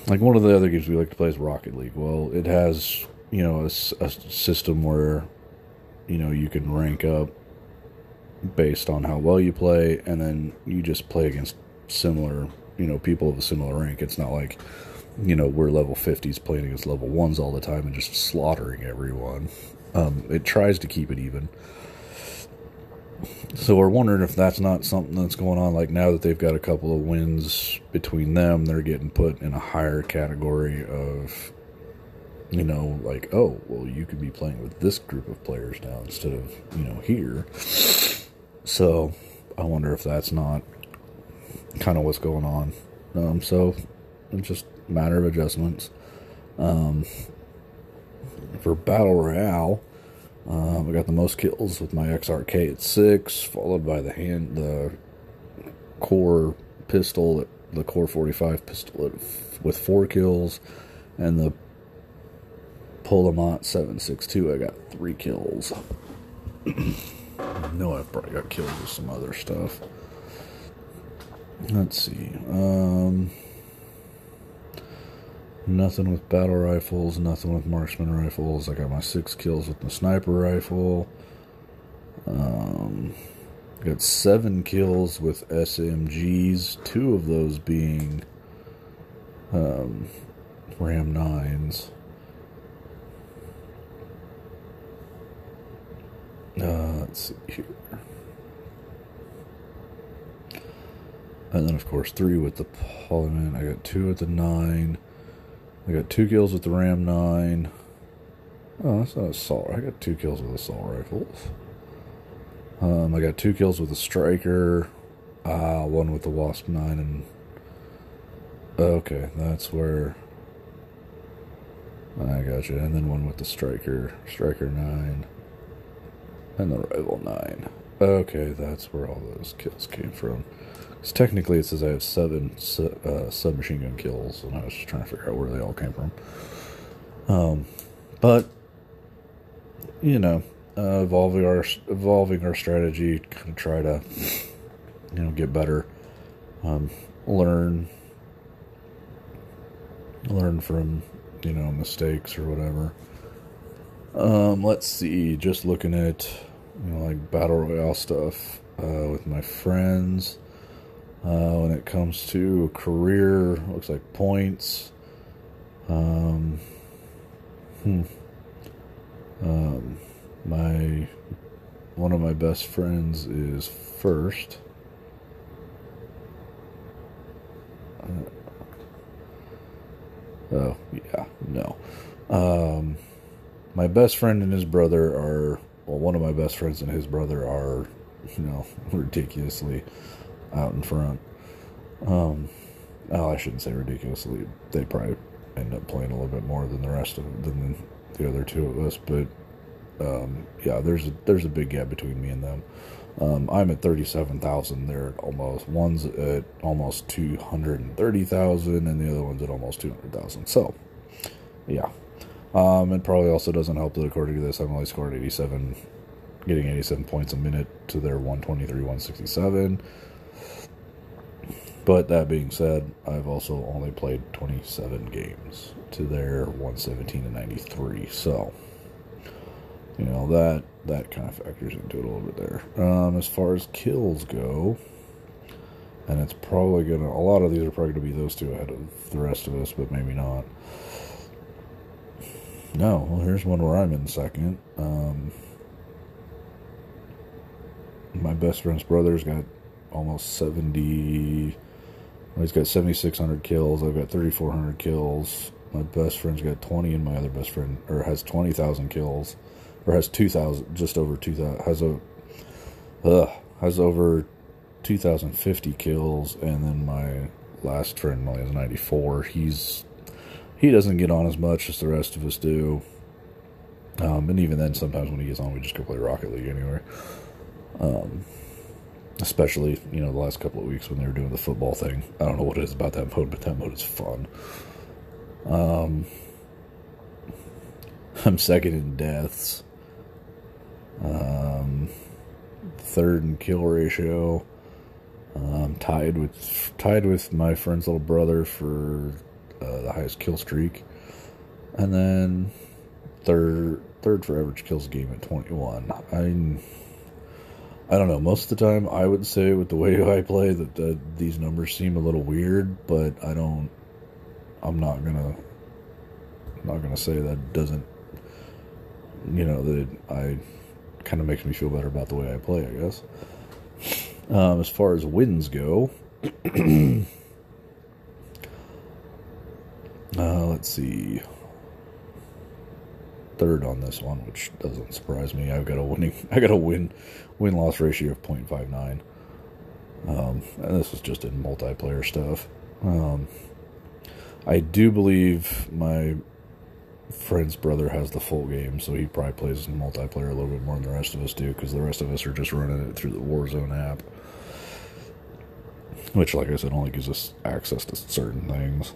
Like, one of the other games we like to play is Rocket League. Well, it has, you know, a, a system where, you know, you can rank up based on how well you play, and then you just play against similar, you know, people of a similar rank. It's not like, you know, we're level fifties playing against level ones all the time and just slaughtering everyone. Um, it tries to keep it even. So we're wondering if that's not something that's going on. Like, now that they've got a couple of wins between them, they're getting put in a higher category of, you know, like, oh, well, you could be playing with this group of players now instead of, you know, here. So I wonder if that's not kind of what's going on. Um, so it's just a matter of adjustments. Um, for Battle Royale... Um, I got the most kills with my X R K at six, followed by the hand, the C O R pistol, the C O R forty-five pistol at, with four kills, and the Polamont seven sixty-two. I got three kills. I know I probably got killed with some other stuff. Let's see. Um, nothing with battle rifles, nothing with marksman rifles. I got my six kills with the sniper rifle. Um, got seven kills with S M Gs, two of those being um, RAM nines. Uh, let's see here. And then, of course, three with the Polyman. I got two with the nine. I got two kills with the RAM nine. Oh, that's not assault. I got two kills with assault rifles. Um, I got two kills with a Striker. Ah, one with the Wasp nine. And okay, that's where I gotcha. And then one with the Striker. Striker nine. And the Rival nine. Okay, that's where all those kills came from. Because technically it says I have seven su uh, submachine gun kills, and I was just trying to figure out where they all came from. Um, but, you know, uh, evolving our evolving our strategy, kind of try to, you know, get better, um, learn, learn from, you know, mistakes or whatever. Um, let's see, just looking at, you know, like battle royale stuff, uh, with my friends, uh, when it comes to career, looks like points, um, hmm, um, my, one of my best friends is first, uh, oh, yeah, no, um, my best friend and his brother are, well, one of my best friends and his brother are, you know, ridiculously out in front. Um, oh, I shouldn't say ridiculously. They probably end up playing a little bit more than the rest of than the other two of us. But um, yeah, there's a, there's a big gap between me and them. Um, I'm at thirty-seven thousand. They're at almost one's at almost two hundred and thirty thousand, and the other one's at almost two hundred thousand. So, yeah. Um, it probably also doesn't help that according to this, I've only scored eighty-seven, getting eighty-seven points a minute to their one twenty-three, one sixty-seven. But that being said, I've also only played twenty-seven games to their one seventeen and ninety-three. So, you know, that, that kind of factors into it a little bit there. Um, as far as kills go, and it's probably going to, a lot of these are probably going to be those two ahead of the rest of us, but maybe not. No, well, here's one where I'm in second. Um, my best friend's brother's got almost seventy. Well, he's got seventy-six hundred kills. I've got thirty-four hundred kills. My best friend's got twenty, and my other best friend or has twenty thousand kills, or has two thousand, just over two thousand. Has a, ugh, has over two thousand fifty kills, and then my last friend only has ninety-four. He's He doesn't get on as much as the rest of us do. Um, and even then, sometimes when he gets on, we just go play Rocket League anyway. Um, especially, you know, the last couple of weeks when they were doing the football thing. I don't know what it is about that mode, but that mode is fun. Um, I'm second in deaths. Um, third in kill ratio. Um, tied with, tied with my friend's little brother for... Uh, the highest kill streak, and then third third for average kills a game at twenty-one. I I don't know, most of the time I would say with the way I play that the, these numbers seem a little weird, but I don't I'm not gonna I'm not gonna say that doesn't, you know, that it, I kind of makes me feel better about the way I play, I guess. Um, as far as wins go, Uh, let's see. Third on this one, which doesn't surprise me. I've got a winning. I got a win, win loss ratio of point five nine. Um, and this is just in multiplayer stuff. Um, I do believe my friend's brother has the full game, so he probably plays in multiplayer a little bit more than the rest of us do, because the rest of us are just running it through the Warzone app, which, like I said, only gives us access to certain things.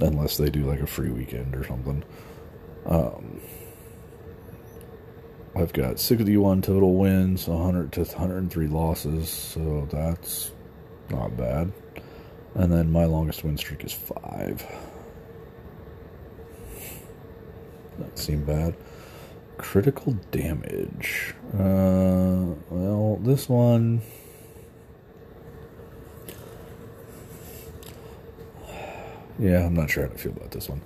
Unless they do like a free weekend or something. Um, I've got sixty-one total wins, one hundred to one hundred three losses, so that's not bad. And then my longest win streak is five. That seemed bad. Critical damage. Uh, well, this one... Yeah, I'm not sure how to feel about this one.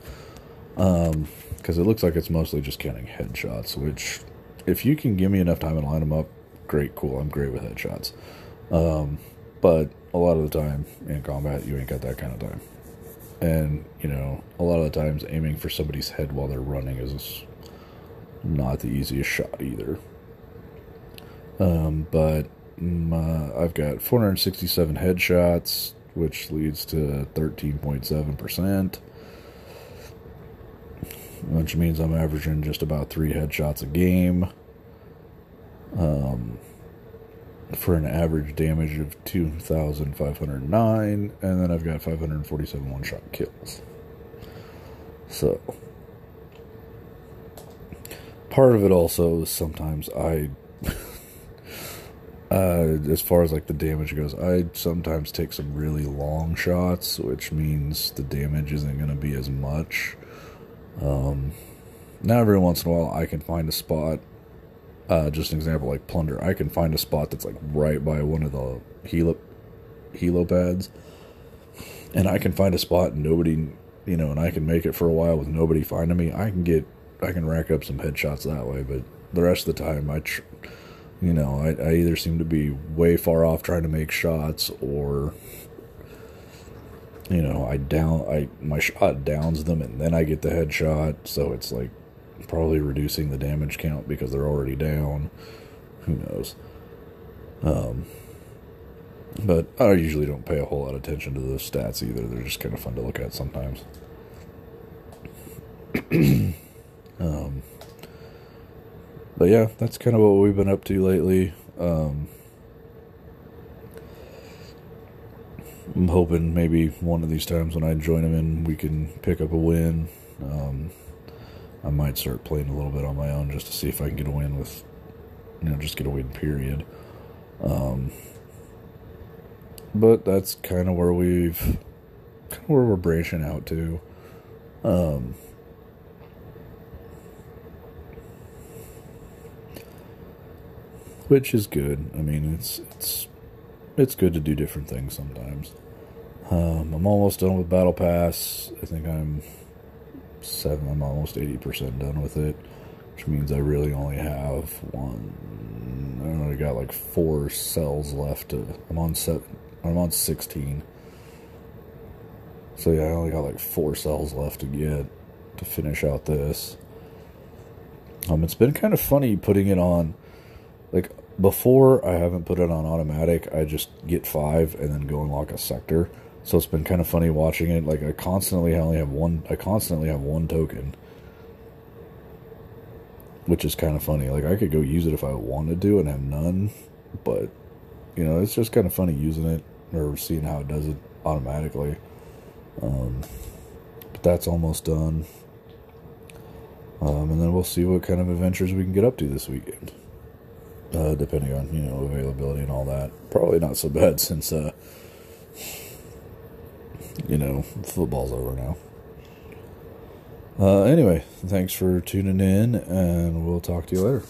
Um, because it looks like it's mostly just counting headshots, which... If you can give me enough time and line them up, great, cool. I'm great with headshots. Um, but a lot of the time in combat, you ain't got that kind of time. And, you know, a lot of the times aiming for somebody's head while they're running is not the easiest shot either. Um, but my, I've got four hundred sixty-seven headshots, which leads to thirteen point seven percent. Which means I'm averaging just about three headshots a game. Um, for an average damage of two thousand five hundred nine. And then I've got five hundred forty-seven one-shot kills. So. Part of it also is sometimes I... uh, as far as like the damage goes, I sometimes take some really long shots. Which means the damage isn't going to be as much. Um, now every once in a while I can find a spot, uh, just an example, like Plunder, I can find a spot that's like right by one of the helo, helo pads, and I can find a spot and nobody, you know, and I can make it for a while with nobody finding me. I can get, I can rack up some headshots that way, but the rest of the time I, tr you know, I, I either seem to be way far off trying to make shots, or... You know, I down, I my shot downs them, and then I get the headshot, so it's like probably reducing the damage count because they're already down. Who knows? Um, but I usually don't pay a whole lot of attention to those stats either. They're just kind of fun to look at sometimes. um, but yeah, that's kind of what we've been up to lately. Um... I'm hoping maybe one of these times when I join them in, we can pick up a win. Um, I might start playing a little bit on my own just to see if I can get a win with, you know, just get a win, period. Um, but that's kind of where we've, kind of where we're branching out to. Um, which is good. I mean, it's, it's, it's good to do different things sometimes. Um, I'm almost done with Battle Pass. I think I'm seven. I'm almost eighty percent done with it, which means I really only have one. I don't know, I got like four cells left. To, I'm on seven. I'm on sixteen. So yeah, I only got like four cells left to get to finish out this. Um, it's been kind of funny putting it on, like. Before, I haven't put it on automatic. I just get five and then go and lock a sector. So it's been kind of funny watching it. Like, I constantly only have one... I constantly have one token. Which is kind of funny. Like, I could go use it if I wanted to and have none. But, you know, it's just kind of funny using it. Or seeing how it does it automatically. Um, but that's almost done. Um, and then we'll see what kind of adventures we can get up to this weekend. Uh, depending on, you know, availability and all that. Probably not so bad since, uh, you know, football's over now. Uh, anyway, thanks for tuning in, and we'll talk to you later.